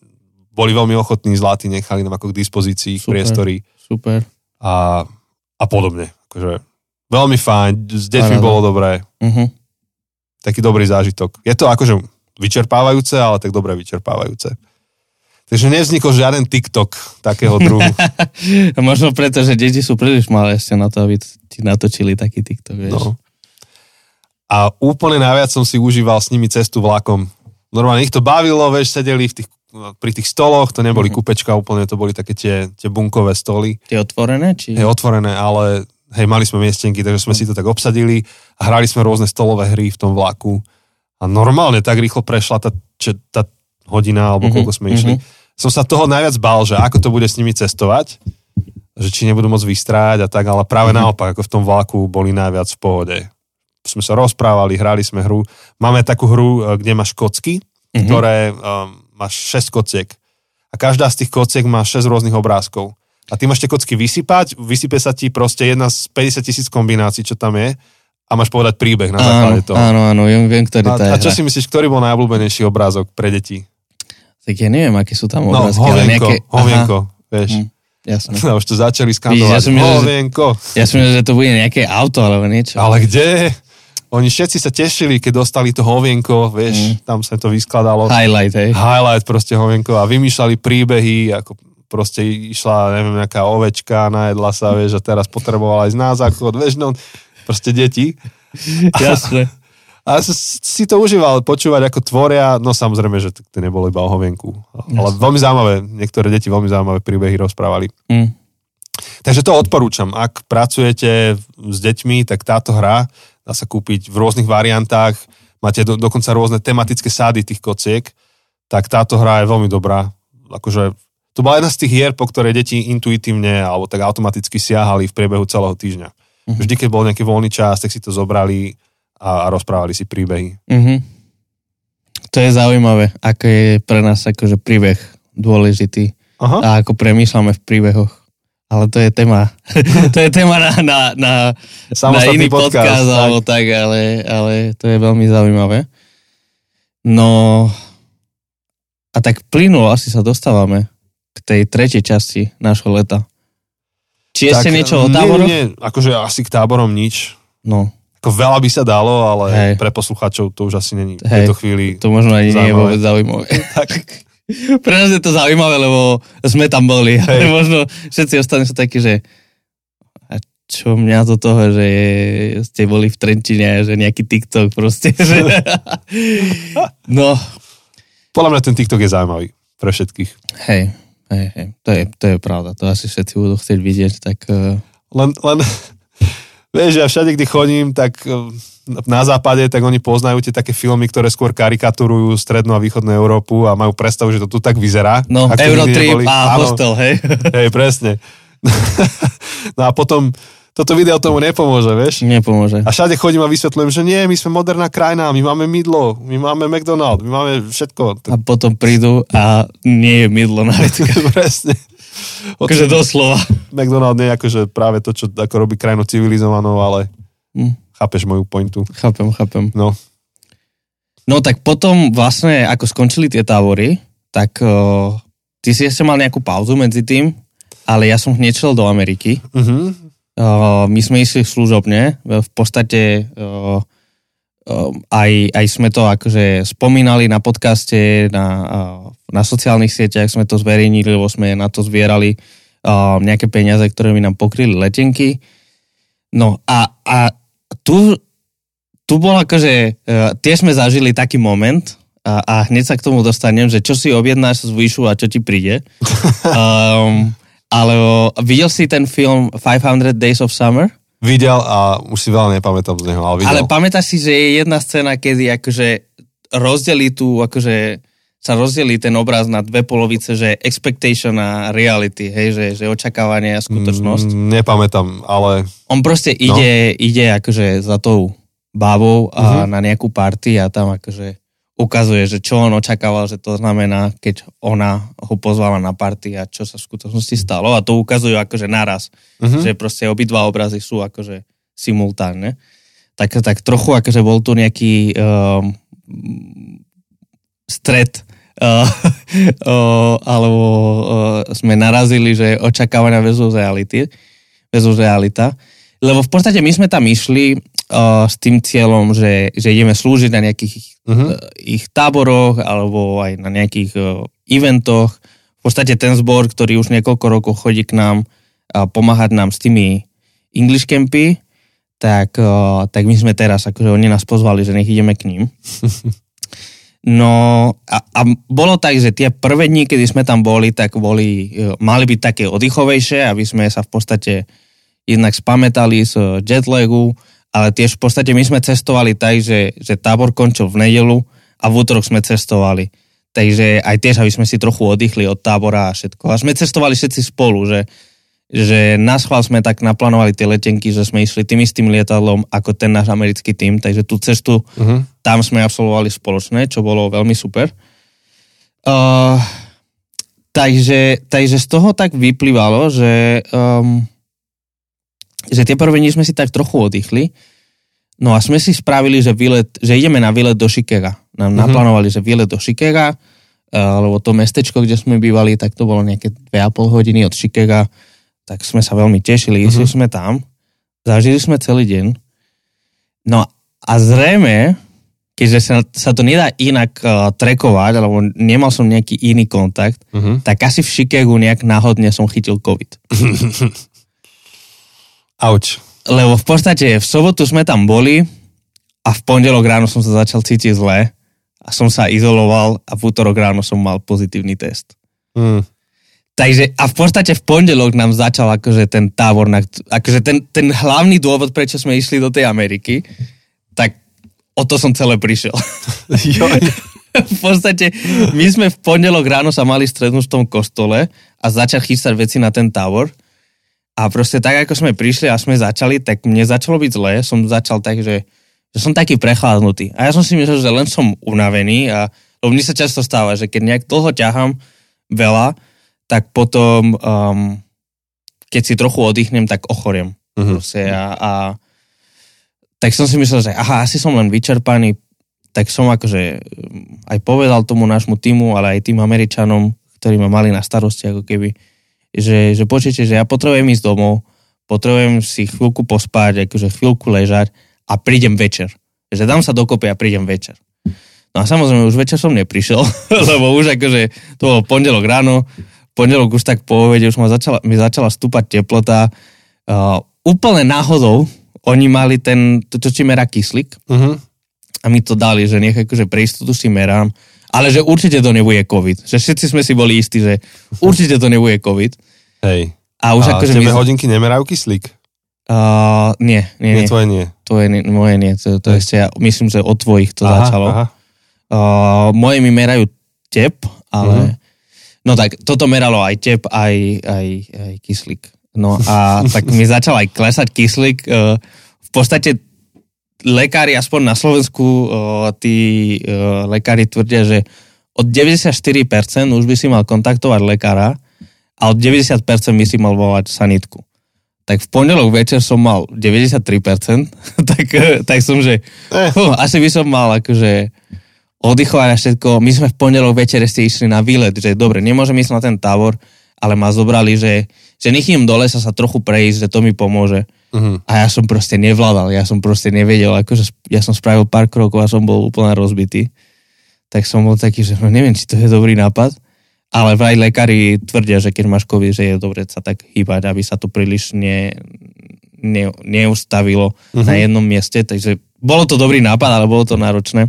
Boli veľmi ochotní, zlatí, nechali nám ako k dispozícii ich priestory. Super. A, a podobne. Akože veľmi fajn, s deťmi bolo dobré. Uh-huh. Taký dobrý zážitok. Je to akože... vyčerpávajúce, ale tak dobre vyčerpávajúce. Takže nevznikol žiaden TikTok takého druhu. Možno preto, že deti sú príliš malé ešte na to, aby ti natočili taký TikTok, vieš. No. A úplne najviac som si užíval s nimi cestu vlakom. Normálne ich to bavilo, vieš, sedeli v tých, pri tých stoloch, to neboli mm-hmm. kúpečka úplne, to boli také tie, tie bunkové stoly. Tie otvorené? Či... Hej, otvorené, ale hej, mali sme miestenky, takže sme mm. si to tak obsadili a hrali sme rôzne stolové hry v tom vlaku. A normálne tak rýchlo prešla tá, če, tá hodina, alebo koľko sme mm-hmm. išli. Som sa toho najviac bál, že ako to bude s nimi cestovať, že či nebudú môcť vystráť a tak, ale práve mm-hmm. naopak, ako v tom vlaku boli najviac v pohode. Sme sa rozprávali, hrali sme hru. Máme takú hru, kde máš kocky, mm-hmm. ktoré um, máš šesť kociek. A každá z tých kociek má šesť rôznych obrázkov. A ty máš tie kocky vysypať, vysype sa ti proste jedna z päťdesiat tisíc kombinácií, čo tam je. A máš povedať príbeh na základe áno, toho. Áno, áno, ja viem, ktorý tá je. A čo si myslíš, ktorý bol najobľúbenejší obrázok pre deti? Tak ja neviem, aké sú tam obrázky. No, hovienko, nejaké... hovienko, vieš. Hm, jasné. No, už to začali skandovať. Ja som hovienko. Ja som myslel, že to bude nejaké auto, alebo niečo. Ale kde? Oni všetci sa tešili, keď dostali to hovienko, vieš, hm. tam sa to vyskladalo. Highlight, hej. Highlight proste hovienko. A vymýšľali príbehy, ako proste išla, neviem, nejaká ovečka, najedla sa, vieš, a teraz potrebovala ísť na záchod, vieš, no, proste deti. Jasné. A, a si to užíval počúvať, ako tvoria, no samozrejme, že to nebolo iba o hovienku. Ale jasné. Veľmi zaujímavé, niektoré deti veľmi zaujímavé príbehy rozprávali. Mm. Takže to odporúčam. Ak pracujete s deťmi, tak táto hra dá sa kúpiť v rôznych variantách. Máte do, dokonca rôzne tematické sády tých kociek, tak táto hra je veľmi dobrá. Akože to bola jedna z tých hier, po ktorej deti intuitívne alebo tak automaticky siahali v priebehu celého týždňa. Uh-huh. Vždy, keď bol nejaký voľný čas, tak si to zobrali a, a rozprávali si príbehy. Uh-huh. To je zaujímavé, ako je pre nás akože príbeh dôležitý uh-huh. a ako premýšľame v príbehoch. Ale to je téma. To je téma na, na, na, na iný podcast, podcast alebo tak, ale, ale to je veľmi zaujímavé. No a tak plynulo asi sa dostávame k tej tretej časti nášho leta. Či ešte niečo o táboroch? Nie, nie, akože asi k táborom nič. No. Ako veľa by sa dalo, ale hej. pre poslucháčov to už asi není v tejto chvíli to možno ani zaujímavé. Nie je vôbec zaujímavé. Tak. Pre nás je to zaujímavé, lebo sme tam boli. Ale možno všetci ostatní sú takí, že a čo mňa do toho, že ste boli v Trenčine, že nejaký TikTok proste. Že... no. Podľa mňa ten TikTok je zaujímavý pre všetkých. Hej. Hej, hej, to je, to je pravda, to asi všetci budú chcieť vidieť, tak... Uh... Len, len Vieš, ja všade, kde chodím, tak na západe, tak oni poznajú tie také filmy, ktoré skôr karikaturujú strednú a východnú Európu a majú predstavu, že to tu tak vyzerá. No, Eurotrip a hostel, hej. Hej, presne. No a potom toto video tomu nepomôže, vieš? Nepomôže. A všade chodím a vysvetľujem, že nie, my sme moderná krajina, my máme mydlo, my máme McDonald, my máme všetko. A potom prídu a nie je mydlo na retika. Presne. Akože doslova. McDonald nie je akože práve to, čo ako robí krajinu civilizovanou, ale mm. chápeš moju pointu. Chápem, chápem. No. No tak potom vlastne, ako skončili tie tábory, tak uh, ty si ešte mal nejakú pauzu medzi tým, ale ja som hneď šiel do Ameriky. Mhm. Uh-huh. Uh, my sme išli služobne, v podstate uh, uh, aj, aj sme to akože spomínali na podcaste, na, uh, na sociálnych sieťach sme to zverejnili, lebo sme na to zvierali uh, nejaké peniaze, ktoré mi nám pokryli letenky. No a, a tu, tu bol akože, uh, tiež sme zažili taký moment a, a hneď sa k tomu dostanem, že čo si objednáš z výšu a čo ti príde. Um, Ale videl si ten film päťsto Days of Summer? Videl a už si veľa nepamätám z neho, ale videl. Ale pamätáš si, že je jedna scéna, kedy akože rozdelí tu, akože sa rozdelí ten obraz na dve polovice, že expectation a reality, hej, že, že očakávanie a skutočnosť. Mm, nepamätám, ale... On proste ide, no. ide akože za tou bávou a mm-hmm. na nejakú party a tam akože ukazuje, že čo on očakával, že to znamená, keď ona ho pozvala na party a čo sa v skutočnosti stalo. A to ukazujú akože naraz. Uh-huh. Že proste obidva obrazy sú akože simultánne. Tak, tak trochu akože bol tu nejaký um, stret. Uh, uh, alebo uh, sme narazili, že očakávania versus reality, versus realita. Lebo v podstate my sme tam išli uh, s tým cieľom, že, že ideme slúžiť na nejakých Uh-huh. ich táboroch alebo aj na nejakých uh, eventoch. V podstate ten zbor, ktorý už niekoľko rokov chodí k nám a pomáhať nám s tými English campy, tak, uh, tak my sme teraz, akože oni nás pozvali, že nech ideme k ním. No a, a bolo tak, že tie prvé dni, kedy sme tam boli, tak boli, uh, mali byť také oddychovejšie, aby sme sa v podstate jednak spamätali z uh, jetlagu. Ale tiež v podstate my sme cestovali tak, že, že tábor končil v nedeľu a v útorok sme cestovali. Takže aj tiež, aby sme si trochu oddychli od tábora a všetko. A sme cestovali všetci spolu, že, že na schvál sme tak naplánovali tie letenky, že sme išli tým istým lietadlom ako ten náš americký tím. Takže tú cestu uh-huh. tam sme absolvovali spoločne, čo bolo veľmi super. Uh, takže, takže z toho tak vyplývalo, že... Um, že tie prvé dni sme si tak trochu oddychli, no a sme si spravili, že, výlet, že ideme na výlet do Chicaga. Nám mm-hmm. naplánovali, že výlet do Chicaga, lebo to mestečko, kde sme bývali, tak to bolo nejaké dve a pol hodiny od Chicaga, tak sme sa veľmi tešili, išli mm-hmm. sme tam, zažili sme celý deň. No a zrejme, keďže sa, sa to nedá inak uh, trekovať, alebo nemal som nejaký iný kontakt, mm-hmm. tak asi v Chicagu nejak náhodne som chytil COVID. Auč. Lebo v podstate v sobotu sme tam boli a v pondelok ráno som sa začal cítiť zle a som sa izoloval a v útorok ráno som mal pozitívny test. Mm. Takže a v podstate v pondelok nám začal akože ten tábor, na, akože ten, ten hlavný dôvod, prečo sme išli do tej Ameriky, tak o to som celé prišiel. V podstate my sme v pondelok ráno sa mali stretnúť v tom kostole a začal chystať veci na ten tábor. A proste tak, ako sme prišli a sme začali, tak mne začalo byť zle. Som začal tak, že, že som taký prechládnutý. A ja som si myslel, že len som unavený. A, lebo mne sa často stáva, že keď nejak dlho ťahám veľa, tak potom, um, keď si trochu oddychnem, tak ochoriem. Uh-huh. Proste a, a, tak som si myslel, že aha, asi som len vyčerpaný. Tak som akože aj povedal tomu nášmu týmu, ale aj tým Američanom, ktorí ma mali na starosti, ako keby... že, že počujete, že ja potrebujem ísť domov, potrebujem si chvíľku pospať, akože chvíľku ležať a prídem večer. Že dám sa dokopy a prídem večer. No a samozrejme, už večer som neprišiel, lebo už akože to bolo pondelok ráno, pondelok už tak po obede, už ma začala, mi začala stúpať teplota. Uh, úplne náhodou oni mali ten, to čo si merá kyslík uh-huh. a mi to dali, že nech akože pre istotu si merám, ale že určite to nebude COVID. Že všetci sme si boli istí, že určite to nebude COVID. Hej. A už a akože tebe my... hodinky nemerajú kyslík? Uh, nie, nie, nie. Tvoje nie. Tvoje nie, moje nie. To, to je, ja myslím, že od tvojich to aha, začalo. Aha. Uh, moje mi merajú tep, ale... Uh-huh. No tak, toto meralo aj tep, aj, aj, aj kyslík. No a tak mi začal aj klesať kyslík. Uh, v podstate lekári, aspoň na Slovensku, uh, tí uh, lekári tvrdia, že od deväťdesiatštyri percent už by si mal kontaktovať lekára a od deväťdesiat percent by si mal volať sanitku. Tak v pondelok večer som mal deväťdesiattri percent, tak, tak som, že uh, asi by som mal akože oddychovať a všetko. My sme v pondelok večer ešte išli na výlet, že dobre, nemôžem ísť na ten tábor, ale ma zobrali, že, že nech idem do lesa sa trochu prejsť, že to mi pomôže. Uh-huh. A ja som proste nevládal, ja som proste nevedel, akože ja som spravil pár krokov a som bol úplne rozbitý. Tak som bol taký, že neviem, či to je dobrý nápad. Ale aj lekári tvrdia, že keď máš COVID, že je dobre sa tak hýbať, aby sa to príliš ne, ne, neustavilo uh-huh. na jednom mieste. Takže bolo to dobrý nápad, ale bolo to náročné.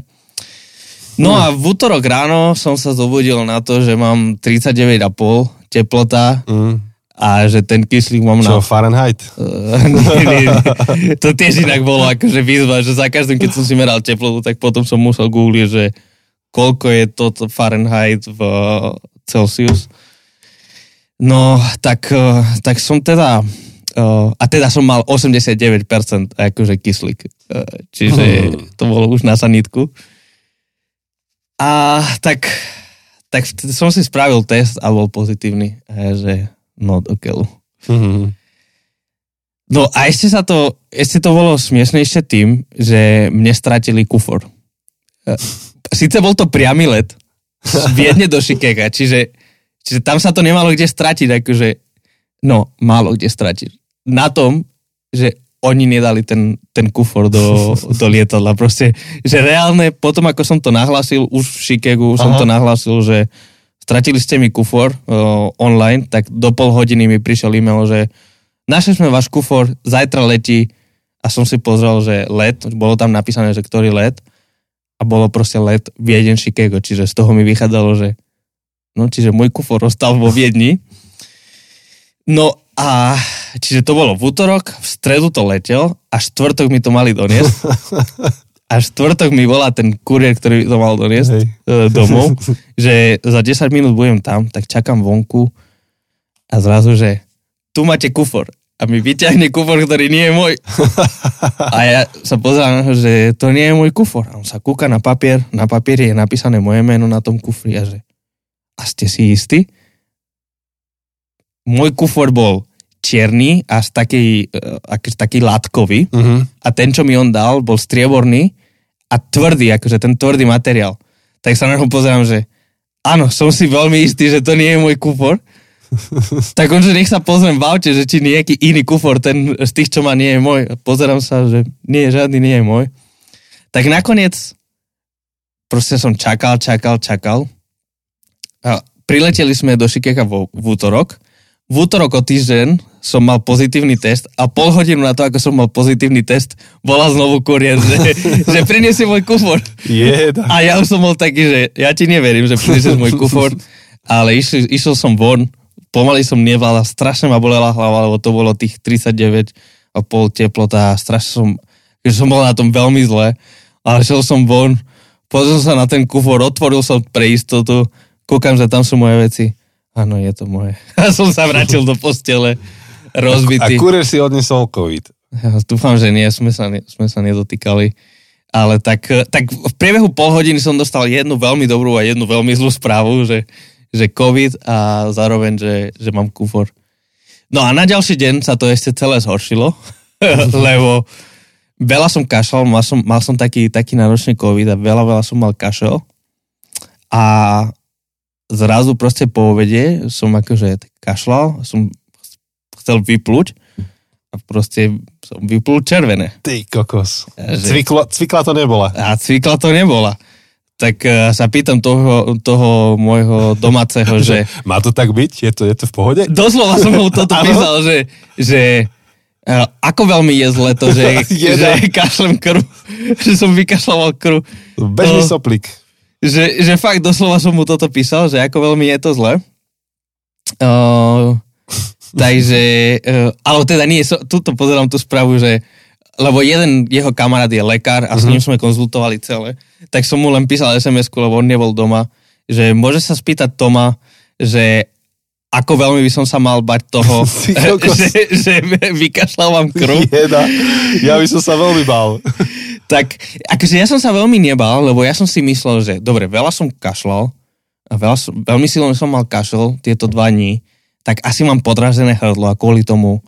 No uh-huh. a v útorok ráno som sa zobudil na to, že mám tridsaťdeväť celá päť teplota uh-huh. a že ten kyslík mám na... Čo, Fahrenheit? nie, nie, nie. To tiež inak bolo akože výzva, že za každým, keď som si meral teplotu, tak potom som musel googliť, že koľko je toto Fahrenheit v... Celsius. No, tak, tak som teda, a teda som mal osemdesiatdeväť percent akože kyslík. Čiže to bolo už na sanitku. A tak, tak som si spravil test a bol pozitívny. A že no do keľu. Mm-hmm. No a ešte sa to, ešte to bolo smiešnejšie tým, že mne stratili kufor. Sice bol to priamy let, z Viedne do Chicaga, čiže, čiže tam sa to nemalo kde stratiť, akože, no, málo kde stratiť. Na tom, že oni nedali ten, ten kufor do, do lietadla, proste, že reálne, potom ako som to nahlásil, už v Chicagu som to nahlásil, že stratili ste mi kufor uh, online, tak do pol hodiny mi prišiel e-mail, že našli sme váš kufor, zajtra letí a som si pozrel, že let, bolo tam napísané, že ktorý let, a bolo proste let Viedeň Chicago, čiže z toho mi vychádzalo, že no, čiže môj kufor ostal vo Viedni. No a čiže to bolo v útorok, v stredu to letel a štvrtok mi to mali doniesť. A štvrtok mi volá ten kuriér, ktorý to mal doniesť Hej. domov, že za desať minút budem tam, tak čakám vonku a zrazu, že tu máte kufor. A mi vyťahne kufor, ktorý nie je môj. A ja sa pozerám, že to nie je môj kufor. A on sa kúka na papier, na papieri je napísané moje meno na tom kufri a že a ste si istí? Môj kufor bol čierny a z takej, akože taký látkový uh-huh. a ten, čo mi on dal, bol strieborný a tvrdý, akože ten tvrdý materiál. Tak sa na ho pozerám, že áno, som si veľmi istý, že to nie je môj kufor. Tak on, že nech sa pozriem v aute, že či nejaký iný kufor, ten z tých, čo má, nie je môj. Pozerám sa, že nie, žiadny nie je môj. Tak nakoniec proste som čakal, čakal, čakal. A prileteli sme do Chicaga v, v útorok. V útorok o týždeň som mal pozitívny test a pol hodinu na to, ako som mal pozitívny test, bola znovu kuriér, že, že priniesie môj kufor. Jeda. A ja už som bol taký, že ja ti neverím, že priniesieš môj kufor, ale išli, išiel som von. Pomaly som nevládal, strašne ma bolela hlava, lebo to bolo tých tridsaťdeväť celá päť teplota a strašne som, že som bol na tom veľmi zle, ale šiel som von, pozrel sa na ten kufor, otvoril som pre istotu, kúkam, že tam sú moje veci. Áno, je to moje. A som sa vrátil do postele, rozbitý. A kuriér si odnesol COVID. Ja dúfam, že nie, sme sa, sme sa nedotýkali. Ale tak, tak v priebehu pol hodiny som dostal jednu veľmi dobrú a jednu veľmi zlú správu, že že COVID a zároveň, že, že mám kufor. No a na ďalší deň sa to ešte celé zhoršilo, lebo veľa som kašľal, mal som, mal som taký, taký náročný COVID a veľa, veľa som mal kašel a zrazu proste po obede som akože kašľal, som chcel vypluť a proste som vyplul červené. Ty kokos, že... Cviklo, cvikla to nebola. A cvikla to nebola. Tak sa pýtam toho, toho môjho domáceho, že... Má to tak byť? Je to, je to v pohode? Doslova som mu toto písal, že, že ako veľmi je zle to, že, že kašlem krv, že som vykašľoval krv. Bežný soplík. Že, že fakt doslova som mu toto písal, že ako veľmi je to zle. Takže, ale teda nie, tuto pozerám tú správu, že lebo jeden jeho kamarát je lekár a s ním sme konzultovali celé, tak som mu len písal es em esku, lebo on nebol doma, že môže sa spýtať Toma, že ako veľmi by som sa mal bať toho, že, že vykašľal vám krv. Jeda. Ja by som sa veľmi bál. Tak, akože ja som sa veľmi nebál, lebo ja som si myslel, že dobre, veľa som kašľal a veľa, veľmi silno som mal kašel tieto dva dní, tak asi mám podražené hrdlo a kvôli tomu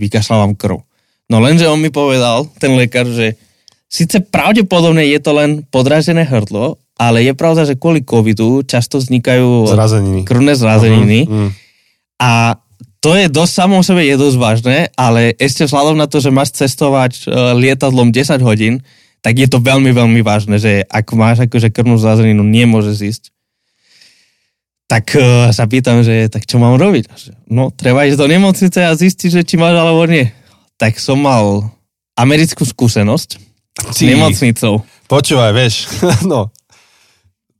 vykašľal vám krv. No lenže on mi povedal, ten lekár, že síce pravdepodobne je to len podražené hrdlo, ale je pravda, že kvôli covidu často vznikajú zrazeniny. krvné zrazeniny. Uh-huh. Uh-huh. A to je dosť, samo o sebe je dosť vážne, ale ešte vzhľadom na to, že máš cestovať lietadlom desať hodín, tak je to veľmi, veľmi vážne, že ak máš akože krvnú zrazeninu, nemôžeš ísť. Tak uh, sa pýtam, že tak čo mám robiť? No, treba ísť do nemocnice a zistiť, že či máš alebo nie. Tak som mal americkú skúsenosť s nemocnicou. Počúvaj, vieš, no...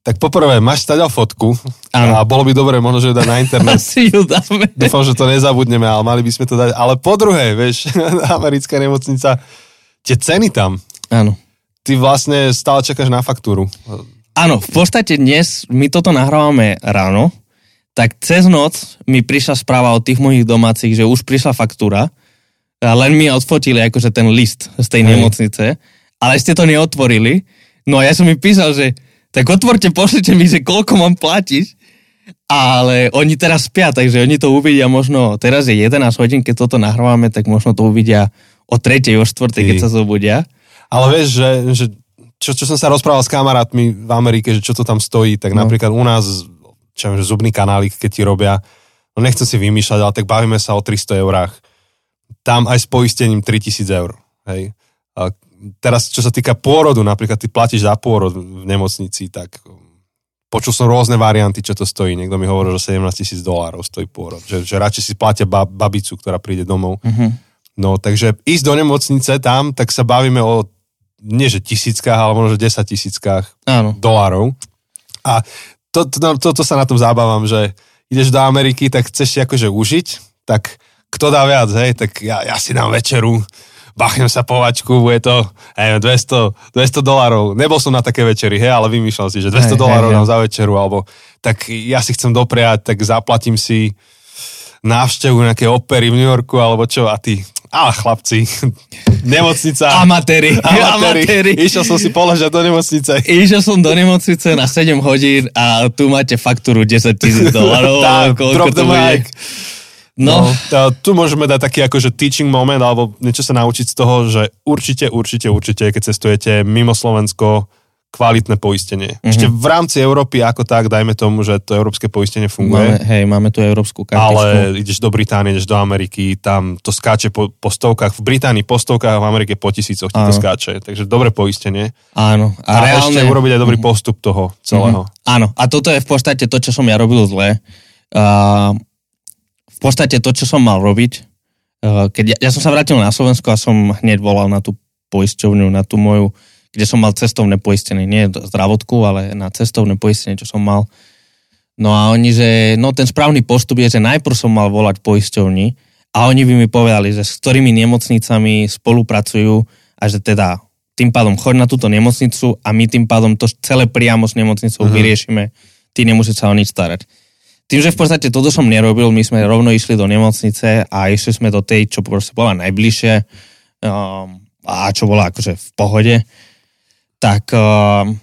Tak poprvé, máš teda fotku ano. A bolo by dobre možno, že dať na internet. Si ju dáme. Dúfam, že to nezabudneme, ale mali by sme to dať. Ale po druhé, vieš, americká nemocnica, tie ceny tam. Áno. Ty vlastne stále čakáš na faktúru. Áno, v podstate dnes, my toto nahrávame ráno, tak cez noc mi prišla správa od tých mojich domácich, že už prišla faktúra, len mi odfotili akože ten list z tej Hej. nemocnice, ale ešte to neotvorili. No a ja som mi písal, že tak otvorte, pošlite mi, že koľko mám platiť, ale oni teraz spia, takže oni to uvidia možno, teraz je jedenásť hodín, keď toto nahrávame, tak možno to uvidia o tretej, o štvrtej, keď sa zobudia. Ale vieš, že, že čo, čo som sa rozprával s kamarátmi v Amerike, že čo to tam stojí, tak no. Napríklad u nás, čo viem, že zubný kanálik, keď ti robia, no nechcem si vymýšľať, ale tak bavíme sa o tristo eurách. Tam aj s poistením tritisíc eur, hej. A teraz, čo sa týka pôrodu, napríklad ty platíš za pôrod v nemocnici, tak počul som rôzne varianty, čo to stojí. Niekto mi hovoril, že sedemnásť tisíc dolárov stojí pôrod. Že, že radšej si platia bab, babicu, ktorá príde domov. Mm-hmm. No, takže ísť do nemocnice tam, tak sa bavíme o, nie že tisíckach, ale možno že desaťtisíckach dolárov. A to, to, to, to sa na tom zábavam, že ideš do Ameriky, tak chceš si akože užiť, tak kto dá viac, hej, tak ja, ja si dám večeru, bachnem sa povačku, bude to neviem, dvesto dolárov. Nebol som na také večeri, hej, ale vymýšľam si, že dvesto dolárov nám za večeru, alebo tak ja si chcem dopriať, tak zaplatím si návštevu nejaké opery v New Yorku, alebo čo, a ty, a chlapci, nemocnica. Amatéri. Amatéri. Išiel som si položať do nemocnice. Išiel som do nemocnice na sedem hodín a tu máte faktúru desaťtisíc dolárov. Tak, drop the mic. No, no tu môžeme dať taký akože teaching moment, alebo niečo sa naučiť z toho, že určite, určite, určite, keď cestujete mimo Slovensko, kvalitné poistenie. Mm-hmm. Ešte v rámci Európy ako tak, dajme tomu, že to európske poistenie funguje. Máme, hej, máme tu európsku kartičku. Ale ideš do Británie, ideš do Ameriky, tam to skáče po, po stovkách. V Británii po stovkách, v Amerike po tisícoch to skáče. Takže dobre poistenie. Áno. A, a reálne... ešte urobiť aj dobrý mm-hmm. postup toho celého. Mm-hmm. Áno. A toto je v podstate to, čo som ja robil zle. Uh... V podstate to, čo som mal robiť, keď ja, ja som sa vrátil na Slovensko a som hneď volal na tú poisťovňu, na tú moju, kde som mal cestovné poistenie, nie zdravotku, ale na cestovné poistenie, čo som mal. No a oni, že no ten správny postup je, že najprv som mal volať poisťovni a oni by mi povedali, že s ktorými nemocnicami spolupracujú a že teda tým pádom choď na túto nemocnicu a my tým pádom to celé priamo s nemocnicou mhm. vyriešime, ty nemusíš sa o nič starať. Tým, že v podstate toto som nerobil, my sme rovno išli do nemocnice a išli sme do tej, čo proste bola najbližšie um, a čo bola akože v pohode, tak, um,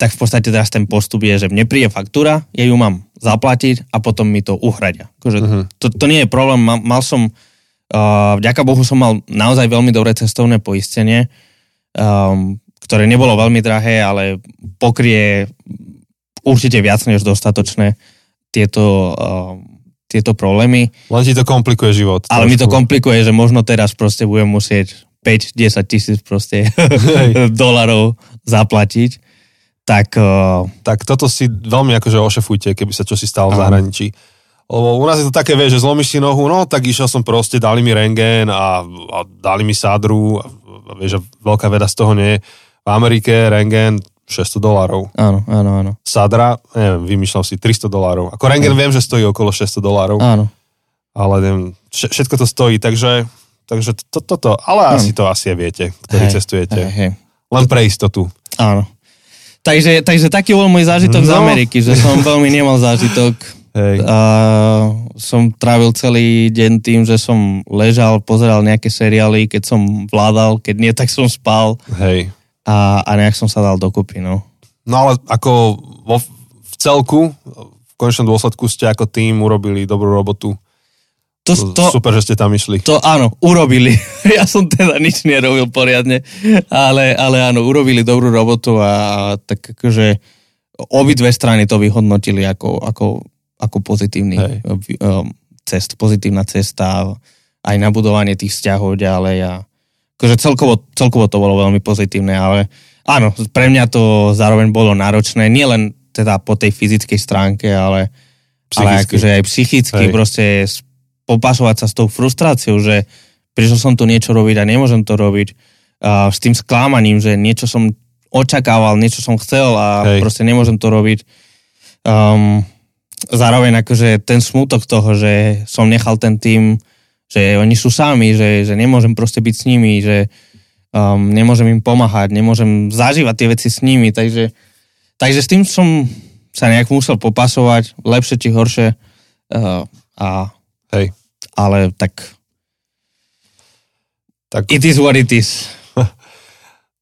tak v podstate teraz ten postup je, že mne príde faktúra, ja ju mám zaplatiť a potom mi to uhradia. Akože uh-huh. to, to nie je problém, mal, mal som, uh, vďaka Bohu som mal naozaj veľmi dobré cestovné poistenie, um, ktoré nebolo veľmi drahé, ale pokrie určite viac než dostatočné tieto, uh, tieto problémy. Len ti to komplikuje život. Ale mi to komplikuje, že možno teraz proste budem musieť päť až desať tisíc proste dolarov zaplatiť. Tak, uh... tak toto si veľmi akože ošefujte, keby sa čo si stalo v zahraničí. Lebo u nás je to také, vieš, že zlomíš si nohu, no tak išiel som proste, dali mi rentgen a, a dali mi sádru a, a vieš, že veľká veda z toho nie. V Amerike rentgen šesťsto dolárov. Áno, áno, áno. Sadra, neviem, vymýšľam si, tristo dolárov. Ako rentgen viem, že stojí okolo šesťsto dolárov. Áno. Ale neviem, všetko to stojí, takže, takže to, toto, ale asi to asi viete, ktorí hej, cestujete. Hej, hej. Len pre istotu. Áno. Takže, takže taký bol môj zážitok no. z Ameriky, že som veľmi nemal zážitok. Hej. A som trávil celý deň tým, že som ležal, pozeral nejaké seriály, keď som vládal, keď nie, tak som spal. Hej. A, a nejak som sa dal dokopy, no. No ale ako vo, v celku, v konečnom dôsledku ste ako tým urobili dobrú robotu. To, to, Super, že ste tam išli. To áno, urobili. Ja som teda nič nerobil poriadne, ale, ale áno, urobili dobrú robotu a tak akože obidve strany to vyhodnotili ako, ako, ako pozitívny Hej. cest, pozitívna cesta aj na budovanie tých vzťahov ďalej a akože celkovo, celkovo to bolo veľmi pozitívne, ale áno, pre mňa to zároveň bolo náročné, nielen teda po tej fyzickej stránke, ale, ale akože aj psychicky, Hej. proste popasovať sa s tou frustráciou, že prišiel som tu niečo robiť a nemôžem to robiť. A s tým sklamaním, že niečo som očakával, niečo som chcel a Hej. proste nemôžem to robiť. Um, zároveň akože ten smútok toho, že som nechal ten tým, že oni sú sami, že, že nemôžem proste byť s nimi, že um, nemôžem im pomáhať, nemôžem zažívať tie veci s nimi. Takže, takže s tým som sa nejak musel popasovať, lepšie či horšie. Uh, a Hej. Ale tak... tak... It is what it is.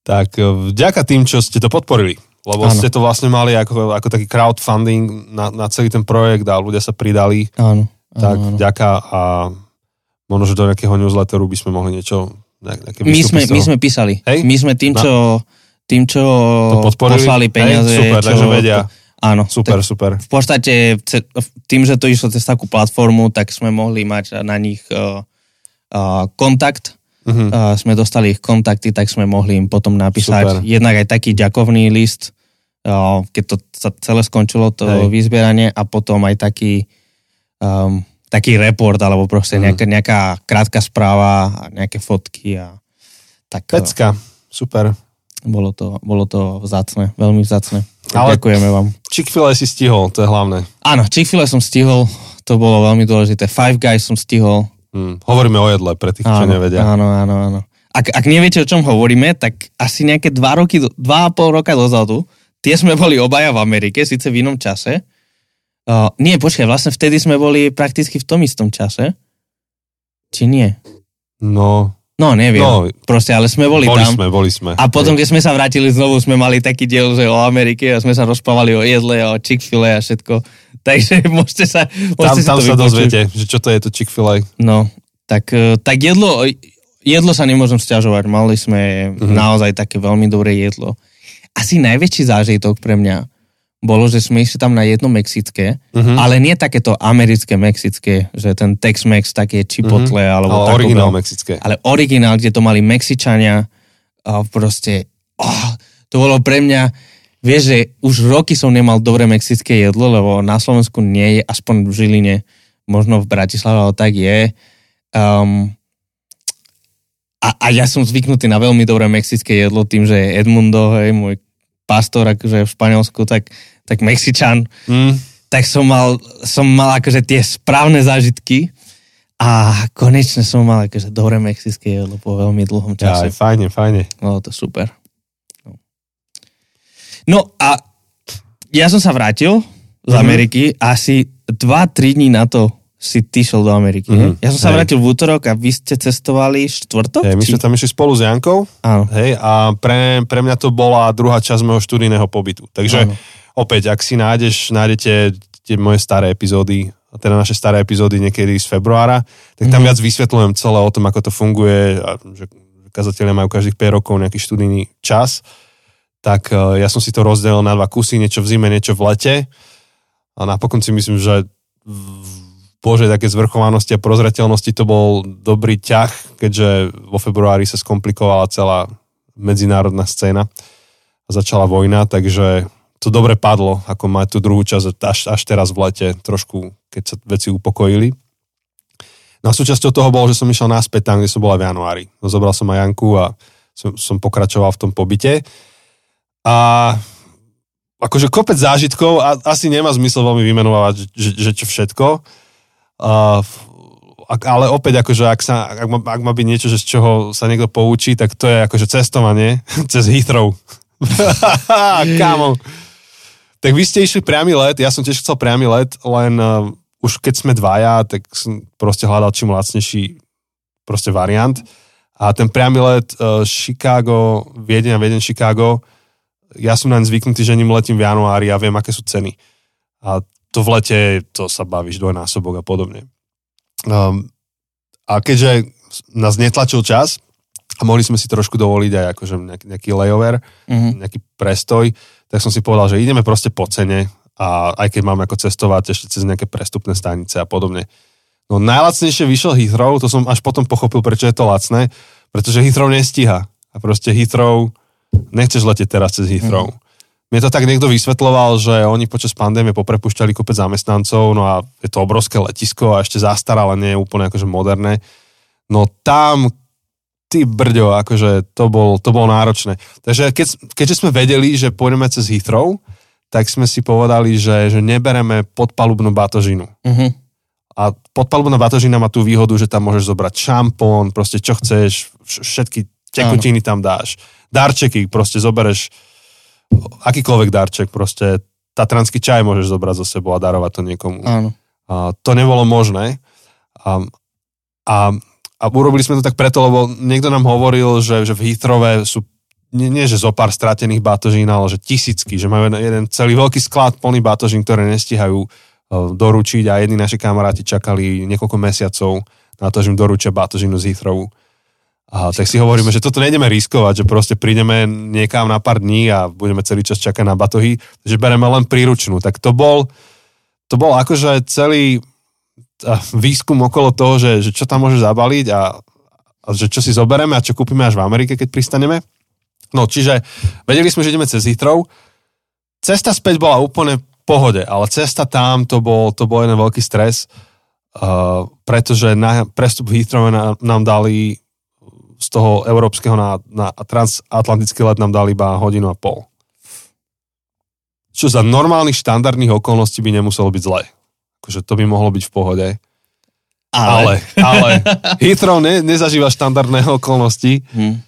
Tak vďaka tým, čo ste to podporili. Lebo Áno. ste to vlastne mali ako, ako taký crowdfunding na, na celý ten projekt a ľudia sa pridali. Áno. Áno, tak áno. Vďaka a možno, že do nejakého newsletteru by sme mohli niečo... Nejaké my, sme, my sme písali. Hej? My sme tým, čo, tým, čo poslali peniaze. Hej, super, čo... takže vedia. Áno, super, tak super. V podstate tým, že to išlo cez takú platformu, tak sme mohli mať na nich uh, uh, kontakt. Uh-huh. Uh, sme dostali ich kontakty, tak sme mohli im potom napísať super. Jednak aj taký ďakovný list, uh, keď to celé skončilo, to Hej. vyzbieranie a potom aj taký um, taký report, alebo proste uh-huh. nejaká, nejaká krátka správa, nejaké fotky a tak. Pecka, super. Bolo to, bolo to vzácne, veľmi vzácne. Ale ďakujeme vám. Chick-fil-A si stihol, to je hlavné. Áno, Chick-fil-A som stihol, to bolo veľmi dôležité. Five Guys som stihol. Hmm, hovoríme o jedle pre tých, áno, čo nevedia. Áno, áno, áno. Ak, ak neviete, o čom hovoríme, tak asi nejaké dva roky, dva a pol roka dozadu, tie sme boli obaja v Amerike, síce v inom čase. Uh, nie, počkaj, vlastne vtedy sme boli prakticky v tom istom čase. Či nie? No... No, neviem. No, proste, ale sme boli, boli tam. Sme, boli sme. A potom, keď sme sa vrátili znovu, sme mali taký diel, že o Amerike a sme sa rozprávali o jedle, o Chick-fil-A a všetko. Takže môžete sa môžete Tam, tam sa, sa dozviete, že čo to je to Chick-fil-A. No, tak, tak jedlo, jedlo sa nemôžem sťažovať. Mali sme mhm. naozaj také veľmi dobré jedlo. Asi najväčší zážitok pre mňa bolo, že sme išli tam na jedno mexické, uh-huh. ale nie takéto americké mexické, že ten Tex-Mex, také Chipotle, uh-huh. alebo ale takové. Originál mexické. Ale originál, kde to mali Mexičania a proste, oh, to bolo pre mňa, vieš, že už roky som nemal dobré mexické jedlo, lebo na Slovensku nie je, aspoň v Žiline, možno v Bratislave, ale tak je. Um, a, a ja som zvyknutý na veľmi dobré mexické jedlo tým, že Edmundo, hej, môj pastor, akože v Španielsku, tak tak Mexičan, mm. tak som mal, som mal akože tie správne zážitky a konečne som mal akože dobré mexické jedlo po veľmi dlhom čase. Aj, fajne, fajne. No, to super. No. no a ja som sa vrátil z mm-hmm. Ameriky asi dva tri dní na to si ty šiel do Ameriky. Mm-hmm. Ja som sa Hej. vrátil v útorok a vy ste cestovali štvrtok? Hej, my či... sme tam išli spolu s Jankou. Áno. Hej, a pre, pre mňa to bola druhá časť mojho študijného pobytu. Takže Áno. opäť, ak si nájdeš, nájdete tie moje staré epizódy, teda naše staré epizódy niekedy z februára, tak tam mm-hmm. viac vysvetľujem celé o tom, ako to funguje, a že kazatelia majú každých päť rokov nejaký študijný čas. Tak ja som si to rozdelil na dva kusy, niečo v zime, niečo v lete. A napokon si myslím, že Bože, také zvrchovanosti a prozreteľnosti to bol dobrý ťah, keďže vo februári sa skomplikovala celá medzinárodná scéna a začala vojna, takže to dobre padlo, ako mať tú druhú časť až, až teraz v lete, trošku, keď sa veci upokojili. No a súčasťou toho bolo, že som išiel naspäť tam, kde som bola v januári. Zobral som aj Janku a som, som pokračoval v tom pobyte. A akože kopec zážitkov, a asi nemá zmysel veľmi vymenovať, že, že čo všetko. Uh, ale opäť akože, ak, sa, ak, má, ak má byť niečo, že z čoho sa niekto poučí, tak to je akože cestovanie cez Heathrow. Kámo. Tak vy ste išli priamy let, ja som tiež chcel priamy let, len uh, už keď sme dvaja, tak som proste hľadal čím lacnejší proste variant. A ten priamy let uh, Chicago, Viedeň a Viedeň, Chicago, ja som naň zvyknutý, že ním letím v januári a viem, aké sú ceny. A to v lete, to sa bavíš dvojnásobok a podobne. Um, a keďže nás netlačil čas a mohli sme si trošku dovoliť aj akože nejaký, nejaký layover, mm-hmm. nejaký prestoj, tak som si povedal, že ideme proste po cene a aj keď máme ako cestovať ešte cez nejaké prestupné stanice a podobne. No najlacnejšie vyšiel Heathrow, to som až potom pochopil, prečo je to lacné, pretože Heathrow nestíha a proste Heathrow, nechceš letieť teraz cez Heathrow. Mm-hmm. Mne to tak niekto vysvetloval, že oni počas pandémie poprepúšťali kopec zamestnancov, no a je to obrovské letisko a ešte zastaralé, nie je úplne akože moderné. No tam, ty brďo, akože to bol, to bolo náročné. Takže keď, keďže sme vedeli, že pôjdeme cez Heathrow, tak sme si povedali, že, že nebereme podpalubnú batožinu. Uh-huh. A podpalubná batožina má tú výhodu, že tam môžeš zobrať šampón, proste čo chceš, všetky tekutiny tam dáš. Darčeky, proste zobereš akýkoľvek darček, proste tatranský čaj môžeš zobrať zo sebou a darovať to niekomu. Áno. A to nebolo možné. A, a, a urobili sme to tak preto, lebo niekto nám hovoril, že, že v Heathrove sú nie, nie že zo pár stratených batožín, ale že tisícky, že majú jeden celý veľký sklad plný batožín, ktoré nestihajú doručiť a jedni naši kamaráti čakali niekoľko mesiacov na to, že im doručia batožinu z Heathrovu. A tak si hovoríme, že toto nejdeme riskovať, že proste prídeme niekam na pár dní a budeme celý čas čakať na batohy, že bereme len príručnú. Tak to bol, to bol akože celý výskum okolo toho, že, že čo tam môžeš zabaliť a, a že čo si zoberieme a čo kúpime až v Amerike, keď pristaneme. No čiže vedeli sme, že ideme cez Heathrow. Cesta späť bola úplne v pohode, ale cesta tam, to bol, to bol jeden veľký stres, uh, pretože na prestup v Heathrow na, nám dali z toho európskeho na, na transatlantický let nám dali iba hodinu a pol. Čo za normálnych štandardných okolností by nemuselo byť zle. Akože to by mohlo byť v pohode. Ale, ale, ale Heathrow ne, nezažíva štandardné okolnosti. Hmm.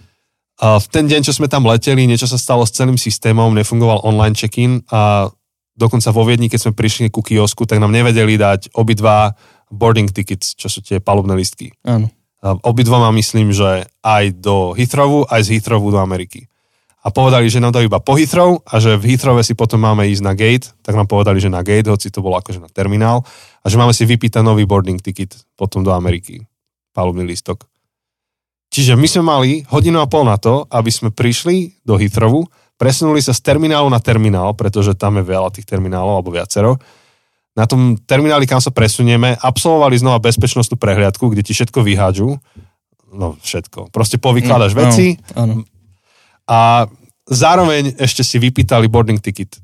A v ten deň, čo sme tam leteli, niečo sa stalo s celým systémom, nefungoval online check-in a dokonca vo Viedni, keď sme prišli ku kiosku, tak nám nevedeli dať obidva boarding tickets, čo sú tie palubné listky. Áno. Obidvoma myslím, že aj do Heathrowu, aj z Heathrowu do Ameriky. A povedali, že nám dajú iba po Heathrow a že v Heathrove si potom máme ísť na gate, tak nám povedali, že na gate, hoci to bolo akože na terminál, a že máme si vypýtať nový boarding ticket potom do Ameriky. Palubný lístok. Čiže my sme mali hodinu a pol na to, aby sme prišli do Heathrowu, presunuli sa z terminálu na terminál, pretože tam je veľa tých terminálov, alebo viacero. Na tom termináli, kam sa presunieme, absolvovali znova bezpečnostnú prehliadku, kde ti všetko vyhádžu. No všetko. Proste povykladaš no, veci. No, a zároveň ešte si vypýtali boarding ticket.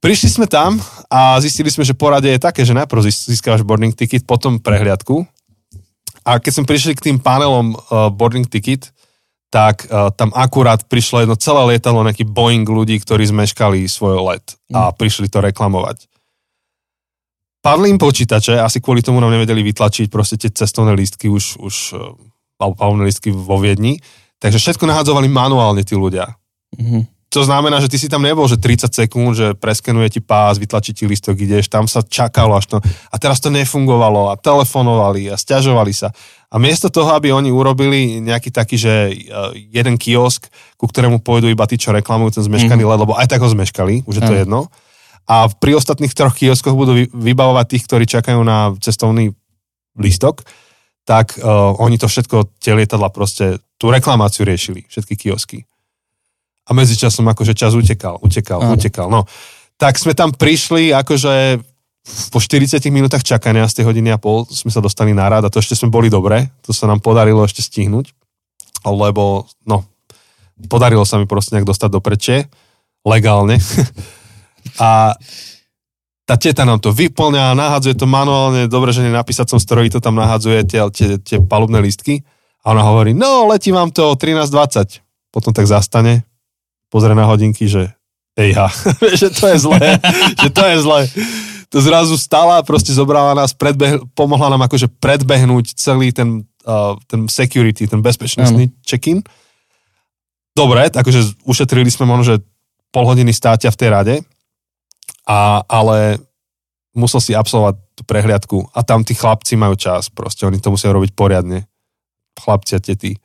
Prišli sme tam a zistili sme, že poradie je také, že najprv získáš boarding ticket, potom prehliadku. A keď sme prišli k tým panelom boarding ticket, tak uh, tam akurát prišlo jedno celé lietadlo, nejaký Boeing ľudí, ktorí zmeškali svoj let a mm. prišli to reklamovať. Padli im počítače, asi kvôli tomu nám nevedeli vytlačiť proste tie cestovné lístky už, už alebo palubné lístky vo Viedni, takže všetko nahadzovali manuálne tí ľudia. Mm-hmm. To znamená, že ty si tam nebol, že tridsať sekúnd, že preskenuje ti pás, vytlačí ti lístok, ideš, tam sa čakalo až to. A teraz to nefungovalo a telefonovali a sťažovali sa. A miesto toho, aby oni urobili nejaký taký, že jeden kiosk, ku ktorému pôjdu iba tí, čo reklamujú ten zmeškaný mm-hmm. led, lebo aj tak ho zmeškali, už je to mm. jedno. A pri ostatných troch kioskoch budú vybavovať tých, ktorí čakajú na cestovný lístok, tak uh, oni to všetko, tie lietadla proste, tú reklamáciu riešili, všetky kiosky. A medzičasom akože čas utekal, utekal, aj. utekal. No, tak sme tam prišli akože... Po štyridsiatich minútach čakania z tej hodiny a pol sme sa dostali na rád a to ešte sme boli dobre. To sa nám podarilo ešte stihnúť, lebo no, podarilo sa mi proste nejak dostať do preče, legálne. A tá teta nám to vyplňa, nahadzuje to manuálne, dobre, že nie na písacom stroji to tam nahadzuje tie, tie, tie palubné lístky a ona hovorí, no letí vám to o trinásť dvadsať. Potom tak zastane, pozrie na hodinky, že ejha, že to je zlé, že to je zlé. to zrazu stala, proste zobrala nás, predbeh, pomohla nám akože predbehnúť celý ten, uh, ten security, ten bezpečnostný mm. check-in. Dobre, akože ušetrili sme možno, že pol hodiny stáťa v tej rade, a, ale musel si absolvovať tú prehliadku a tam tí chlapci majú čas, proste oni to musia robiť poriadne. Chlapci a tety.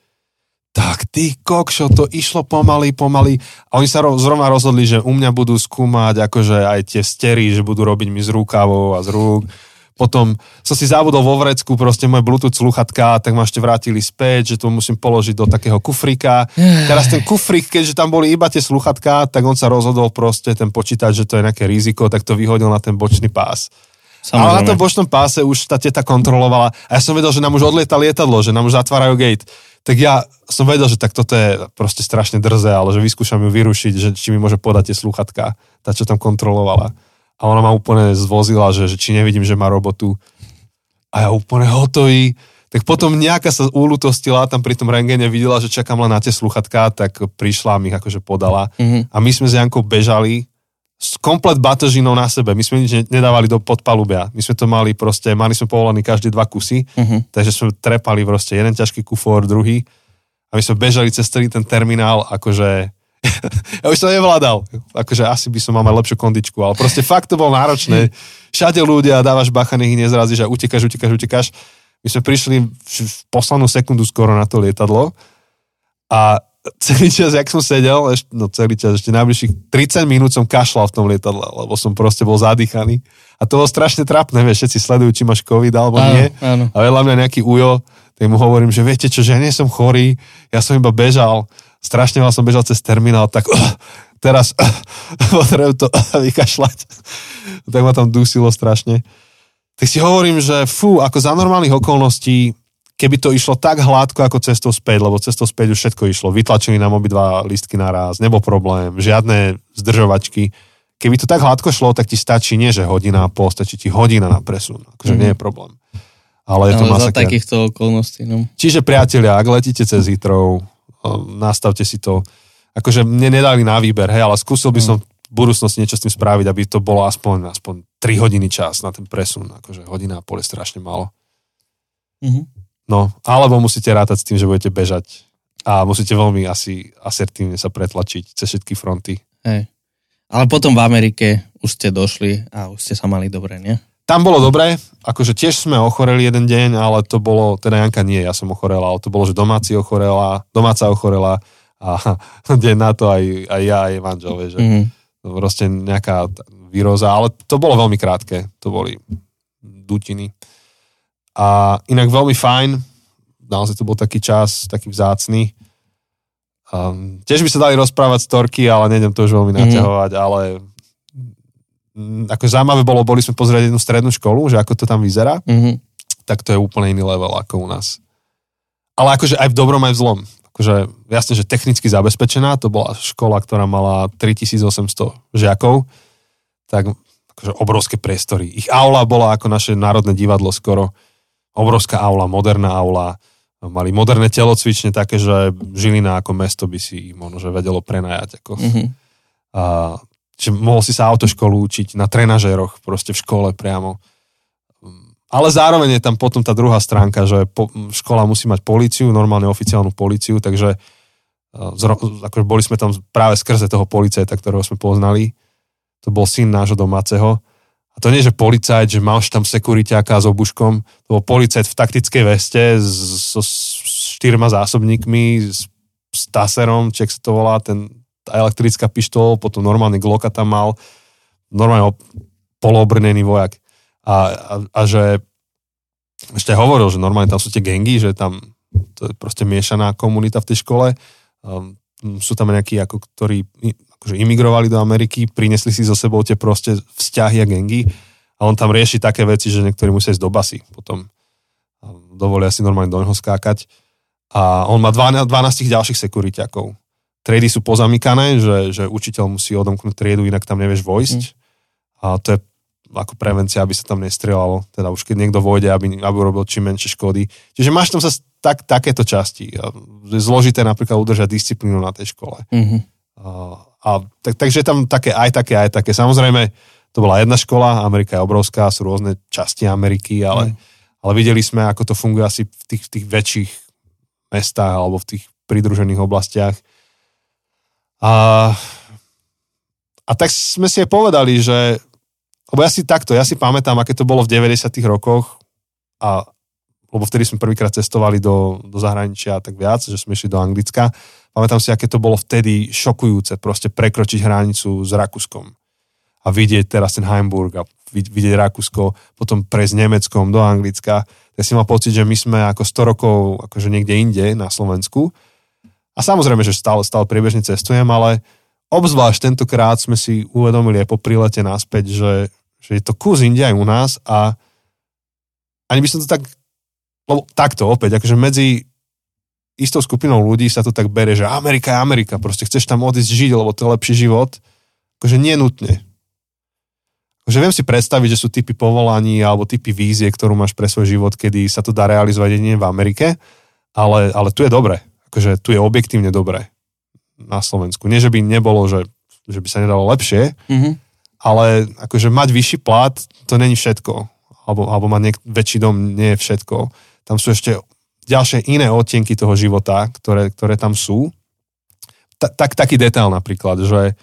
Tak ty kokšo, to išlo pomaly, pomaly. A oni sa ro- zrovna rozhodli, že u mňa budú skúmať akože aj tie stery, že budú robiť mi z rukavov a z rúk. Potom som si zabudol vo vrecku proste moje Bluetooth sluchatka, tak ma ešte vrátili späť, že to musím položiť do takého kufríka. Teraz ten kufrík, keďže tam boli iba tie sluchatka, tak on sa rozhodol proste ten počítač, že to je nejaké riziko, tak to vyhodil na ten bočný pás. Samozrejme. Ale na tom bočnom páse už tá teta kontrolovala a ja som vedel, že nám už odlieta lietadlo, že nám už zatvárajú gate. Tak ja som vedel, že tak toto je proste strašne drze, ale že vyskúšam ju vyrušiť, že či mi môže podať tie slúchatka, tá, čo tam kontrolovala. A ona ma úplne zvozila, že, že či nevidím, že má robotu. A ja úplne hotový. Tak potom nejaká sa ulutostila, tam pri tom rengene videla, že čakám len na tie slúchatka, tak prišla a mi ich akože podala. Mm-hmm. A my sme s Jankou bežali s komplet batožinou na sebe. My sme nič nedávali do podpalubia. My sme to mali proste, mali sme povolený každý dva kusy, uh-huh. takže sme trepali proste jeden ťažký kufor, druhý. A my sme bežali cez celý ten terminál, akože ja už som nevládal. Akože asi by som mal mať lepšiu kondičku, ale proste fakt to bolo náročné. Všade ľudia, dávaš bacha, nech ich nezrazíš a utekáš, utekáš, utekáš. My sme prišli v poslednú sekundu skoro na to lietadlo a celý čas, jak som sedel, ešte, no celý čas, ešte najbližších tridsať minút som kašľal v tom lietadle, lebo som proste bol zadýchaný. A to bolo strašne trápne, vieš, všetci sledujú, či máš COVID alebo áno, nie. Áno. A vedľa mňa nejaký ujo, tak mu hovorím, že viete čo, že ja nie som chorý, ja som iba bežal, strašne mal som bežal cez terminál, tak uh, teraz uh, potrebujem to uh, vykašľať. Tak ma tam dusilo strašne. Tak si hovorím, že fú, ako za normálnych okolností keby to išlo tak hladko ako cestou späť, lebo cestou späť už všetko išlo. Vytlačili nám obidva lístky naraz, nebol problém, žiadne zdržovačky. Keby to tak hladko šlo, tak ti stačí nie, že hodina a pol, stačí ti hodina na presun. Akože mm. nie je problém. Ale je to masakér. Za takýchto okolností. No. Čiže priatelia, ak letíte cez Heathrow, nastavte si to. Akože mne nedali na výber, hej, ale skúsil by som v budúcnosti niečo s tým spraviť, aby to bolo aspoň, aspoň tri hodiny čas na ten presun. Akože hodina a pol je strašne málo. Mhm. No, alebo musíte rátať s tým, že budete bežať a musíte veľmi asi asertívne sa pretlačiť cez všetky fronty. Hej. Ale potom v Amerike už ste došli a už ste sa mali dobre, nie? Tam bolo dobre, akože tiež sme ochoreli jeden deň, ale to bolo, teda Janka nie, ja som ochorela, ale to bolo, že domáci ochorela, domáca ochorela a deň na to aj, aj ja, aj manžel, vieš, že mm-hmm. proste nejaká výroza, ale to bolo veľmi krátke, to boli dutiny. A inak veľmi fajn, naozaj to bol taký čas, taký vzácny. Um, tiež by sa dali rozprávať storky, ale nejdem to už veľmi naťahovať, mm. ale m, ako zaujímavé bolo, boli sme pozrieť jednu strednú školu, že ako to tam vyzerá, mm-hmm. tak to je úplne iný level ako u nás. Ale akože aj v dobrom, aj v zlom. Akože jasne, že technicky zabezpečená, to bola škola, ktorá mala tritisícosemsto žiakov, tak akože obrovské priestory. Ich aula bola ako naše národné divadlo skoro. Obrovská aula, moderná aula, mali moderné telocvične také, že Žilina ako mesto by si im ono, že vedelo prenajať. Ako. Mm-hmm. A, čiže mohol si sa autoškolu učiť na trenažéroch, proste v škole priamo. Ale zároveň je tam potom tá druhá stránka, že po, škola musí mať políciu, normálne oficiálnu políciu, takže zro, ako boli sme tam práve skrze toho policajta, ktorého sme poznali. To bol syn nášho domáceho. A to nie, že policajt, že máš tam sekuriťáka s obuškom, to bol policajt v taktickej veste so štyrma zásobníkmi, s, s taserom, čiak sa to volá, ten, tá elektrická pištol, potom normálny Glocka tam mal, normálne poloobrnený vojak. A, a, a že ešte hovoril, že normálne tam sú tie gangy, že tam to je proste miešaná komunita v tej škole. Um, sú tam nejakí, ako, ktorí akože imigrovali do Ameriky, prinesli si so sebou tie proste vzťahy a gangy a on tam rieši také veci, že niektorí musia ísť do basy, potom dovolia si normálne do neho skákať a on má dvanásť ďalších sekuriťákov. Triedy sú pozamykané, že, že učiteľ musí odomknúť triedu, inak tam nevieš vojsť mm. a to je ako prevencia, aby sa tam nestrelalo, teda už keď niekto vojde, aby, aby urobil čím menšie škody. Čiže máš tam sa tak, takéto časti. Zložité napríklad udržať disciplínu na tej škole. Mm-hmm. A, a, tak, takže je tam také, aj také, aj také. Samozrejme, to bola jedna škola, Amerika je obrovská, sú rôzne časti Ameriky, ale, mm. ale videli sme, ako to funguje asi v tých, v tých väčších mestách alebo v tých pridružených oblastiach. A, a tak sme si aj povedali, že lebo ja si takto, ja si pamätám, aké to bolo v deväťdesiatych rokoch a lebo vtedy sme prvýkrát cestovali do, do zahraničia a tak viac, že sme išli do Anglicka. Pamätám si, aké to bolo vtedy šokujúce, proste prekročiť hranicu s Rakúskom a vidieť teraz ten Heimburg a vidieť Rakúsko, potom prejsť Nemeckom do Anglicka. Ja si mal pocit, že my sme ako sto rokov akože niekde inde na Slovensku. A samozrejme, že stále, stále priebežne cestujem, ale obzvlášť tentokrát sme si uvedomili aj po prílete naspäť, že, že je to kus inde aj u nás a ani by som to tak... Lebo takto opäť, akože medzi istou skupinou ľudí sa to tak bere, že Amerika je Amerika, proste chceš tam odísť žiť, lebo to je lepší život, akože nenutne. Akože viem si predstaviť, že sú typy povolaní alebo typy vízie, ktorú máš pre svoj život, kedy sa to dá realizovať jedine v Amerike, ale, ale tu je dobre, akože tu je objektívne dobre na Slovensku. Nie, že by nebolo, že, že by sa nedalo lepšie, mm-hmm. ale akože mať vyšší plat, to není všetko. Alebo, alebo mať niek- väčší dom, nie je všetko. Tam sú ešte ďalšie iné odtienky toho života, ktoré, ktoré tam sú. Ta, tak, taký detail napríklad, že,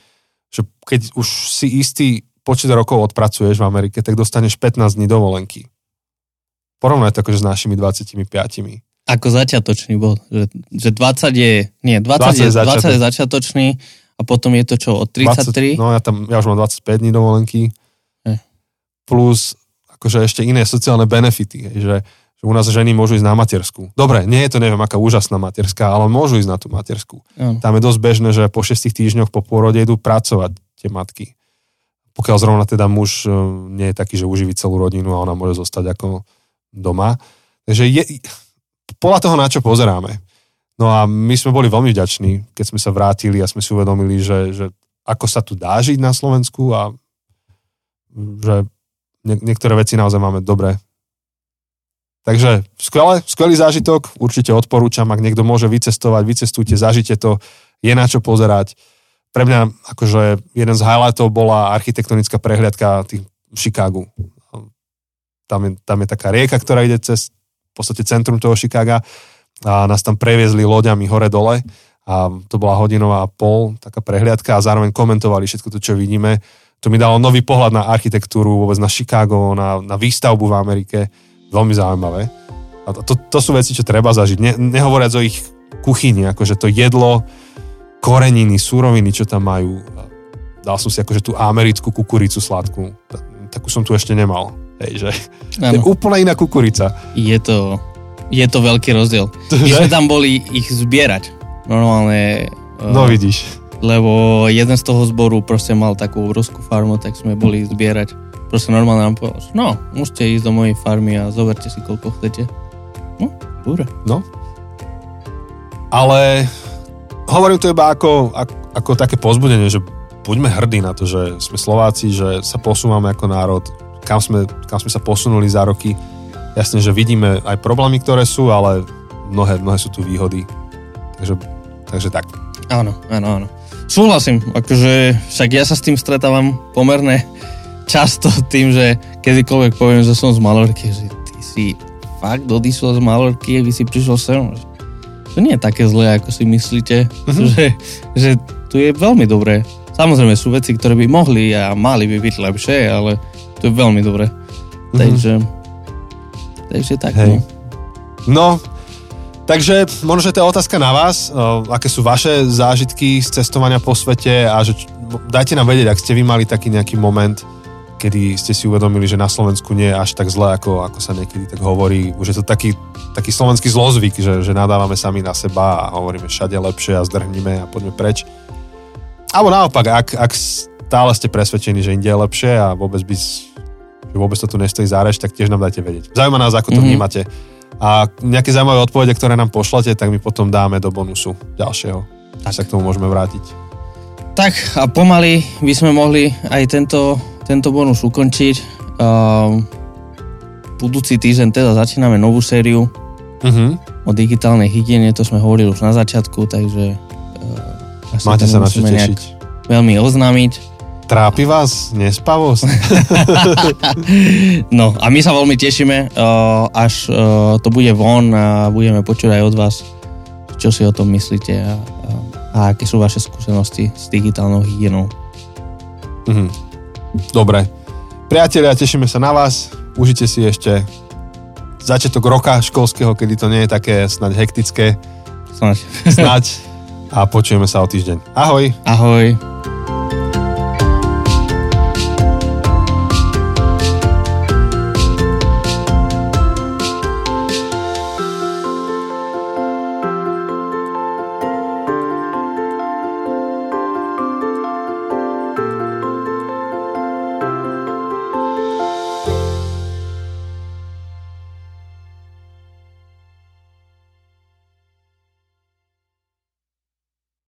že keď už si istý počet rokov odpracuješ v Amerike, tak dostaneš pätnásť dní dovolenky. Porovnaj to akože s našimi dvadsaťpäť. Ako začiatočný bol. Že, že dvadsať je... Nie, dvadsať, dvadsať, je, dvadsať je začiatočný a potom je to čo? Od tridsaťtri? dvadsať, no ja, tam, ja už mám dvadsaťpäť dní dovolenky. Je. Plus akože ešte iné sociálne benefity. Že u nás ženy môžu ísť na matersku. Dobre, nie je to, neviem, aká úžasná materská, ale môžu ísť na tú matersku. Ano. Tam je dosť bežné, že po šesť týždňoch po pôrode idú pracovať tie matky. Pokiaľ zrovna teda muž nie je taký, že uživí celú rodinu a ona môže zostať ako doma. Takže je, podľa toho, na čo pozeráme. No a my sme boli veľmi vďační, keď sme sa vrátili a sme si uvedomili, že, že ako sa tu dá žiť na Slovensku a že niektoré veci naozaj máme dobre. Takže skvelé, skvelý zážitok, určite odporúčam, ak niekto môže vycestovať, vycestujte, zažite to, je na čo pozerať. Pre mňa akože jeden z highlightov bola architektonická prehliadka tých v Chicagu. Tam je, tam je taká rieka, ktorá ide cez v podstate centrum toho Chicaga a nás tam previezli loďami hore-dole a to bola hodinová a pol taká prehliadka a zároveň komentovali všetko to, čo vidíme. To mi dalo nový pohľad na architektúru, vôbec na Chicago, na, na výstavbu v Amerike. Veľmi zaujímavé. A to, to sú veci, čo treba zažiť. Ne, nehovoriac o ich kuchyni, akože to jedlo, koreniny, súroviny, čo tam majú. Dal som si akože tú americkú kukuricu sladkú. Takú som tu ešte nemal. Hej, že? To je úplne iná kukurica. Je to, je to veľký rozdiel. My sme tam boli ich zbierať. Normálne. No vidíš. Lebo jeden z toho zboru proste mal takú obrovskú farmu, tak sme boli zbierať. Proste normálne nám povedal, no, môžete ísť do mojej farmy a zoberte si, koľko chcete. No, dobre. No. Ale hovorím to iba ako, ako, ako také povzbudenie, že buďme hrdí na to, že sme Slováci, že sa posúvame ako národ, kam sme, kam sme sa posunuli za roky. Jasne, že vidíme aj problémy, ktoré sú, ale mnohé, mnohé sú tu výhody. Takže, takže tak. Áno, áno, áno. Súhlasím, akože však ja sa s tým stretávam pomerne často tým, že kedykoľvek poviem, že som z Malorky, že ty si fakt odišiel z Malorky a vy si prišiel sem. To nie je také zlé, ako si myslíte, mm-hmm. že, že tu je veľmi dobré. Samozrejme sú veci, ktoré by mohli a mali by byť lepšie, ale to je veľmi dobré. Mm-hmm. Takže, takže tak. Hej. No, takže možno, že to je otázka na vás, aké sú vaše zážitky z cestovania po svete a že dajte nám vedieť, ak ste vy mali taký nejaký moment, kedy ste si uvedomili, že na Slovensku nie je až tak zle, ako, ako sa niekedy tak hovorí. Už je to taký, taký slovenský zlozvyk, že, že nadávame sami na seba a hovoríme všade lepšie a zdrhníme a poďme preč. Alebo naopak, ak, ak stále ste presvedčení, že inde je lepšie a vôbec, by, že vôbec to tu nestojí za reč, tak tiež nám dajte vedieť. Zaujíma nás, ako to vnímate. A nejaké zaujímavé odpovede, ktoré nám pošlete, tak my potom dáme do bonusu ďalšieho. Tak sa k tomu môžeme vrátiť. Tak a pomaly by sme mohli aj tento... tento bonus ukončiť. Uh, budúci týždeň teda začíname novú sériu uh-huh. o digitálnej hygiene, to sme hovorili už na začiatku, takže uh, máte sa na čo tešiť. Veľmi oznámiť. Trápi vás nespavosť? No a my sa veľmi tešíme, až to bude von a budeme počuť aj od vás, čo si o tom myslíte a, a aké sú vaše skúsenosti s digitálnou hygienou. Mhm. Dobre. Priatelia, tešíme sa na vás. Užite si ešte začiatok roka školského, kedy to nie je také snáď hektické. Snáď. Snáď. A počujeme sa o týždeň. Ahoj. Ahoj.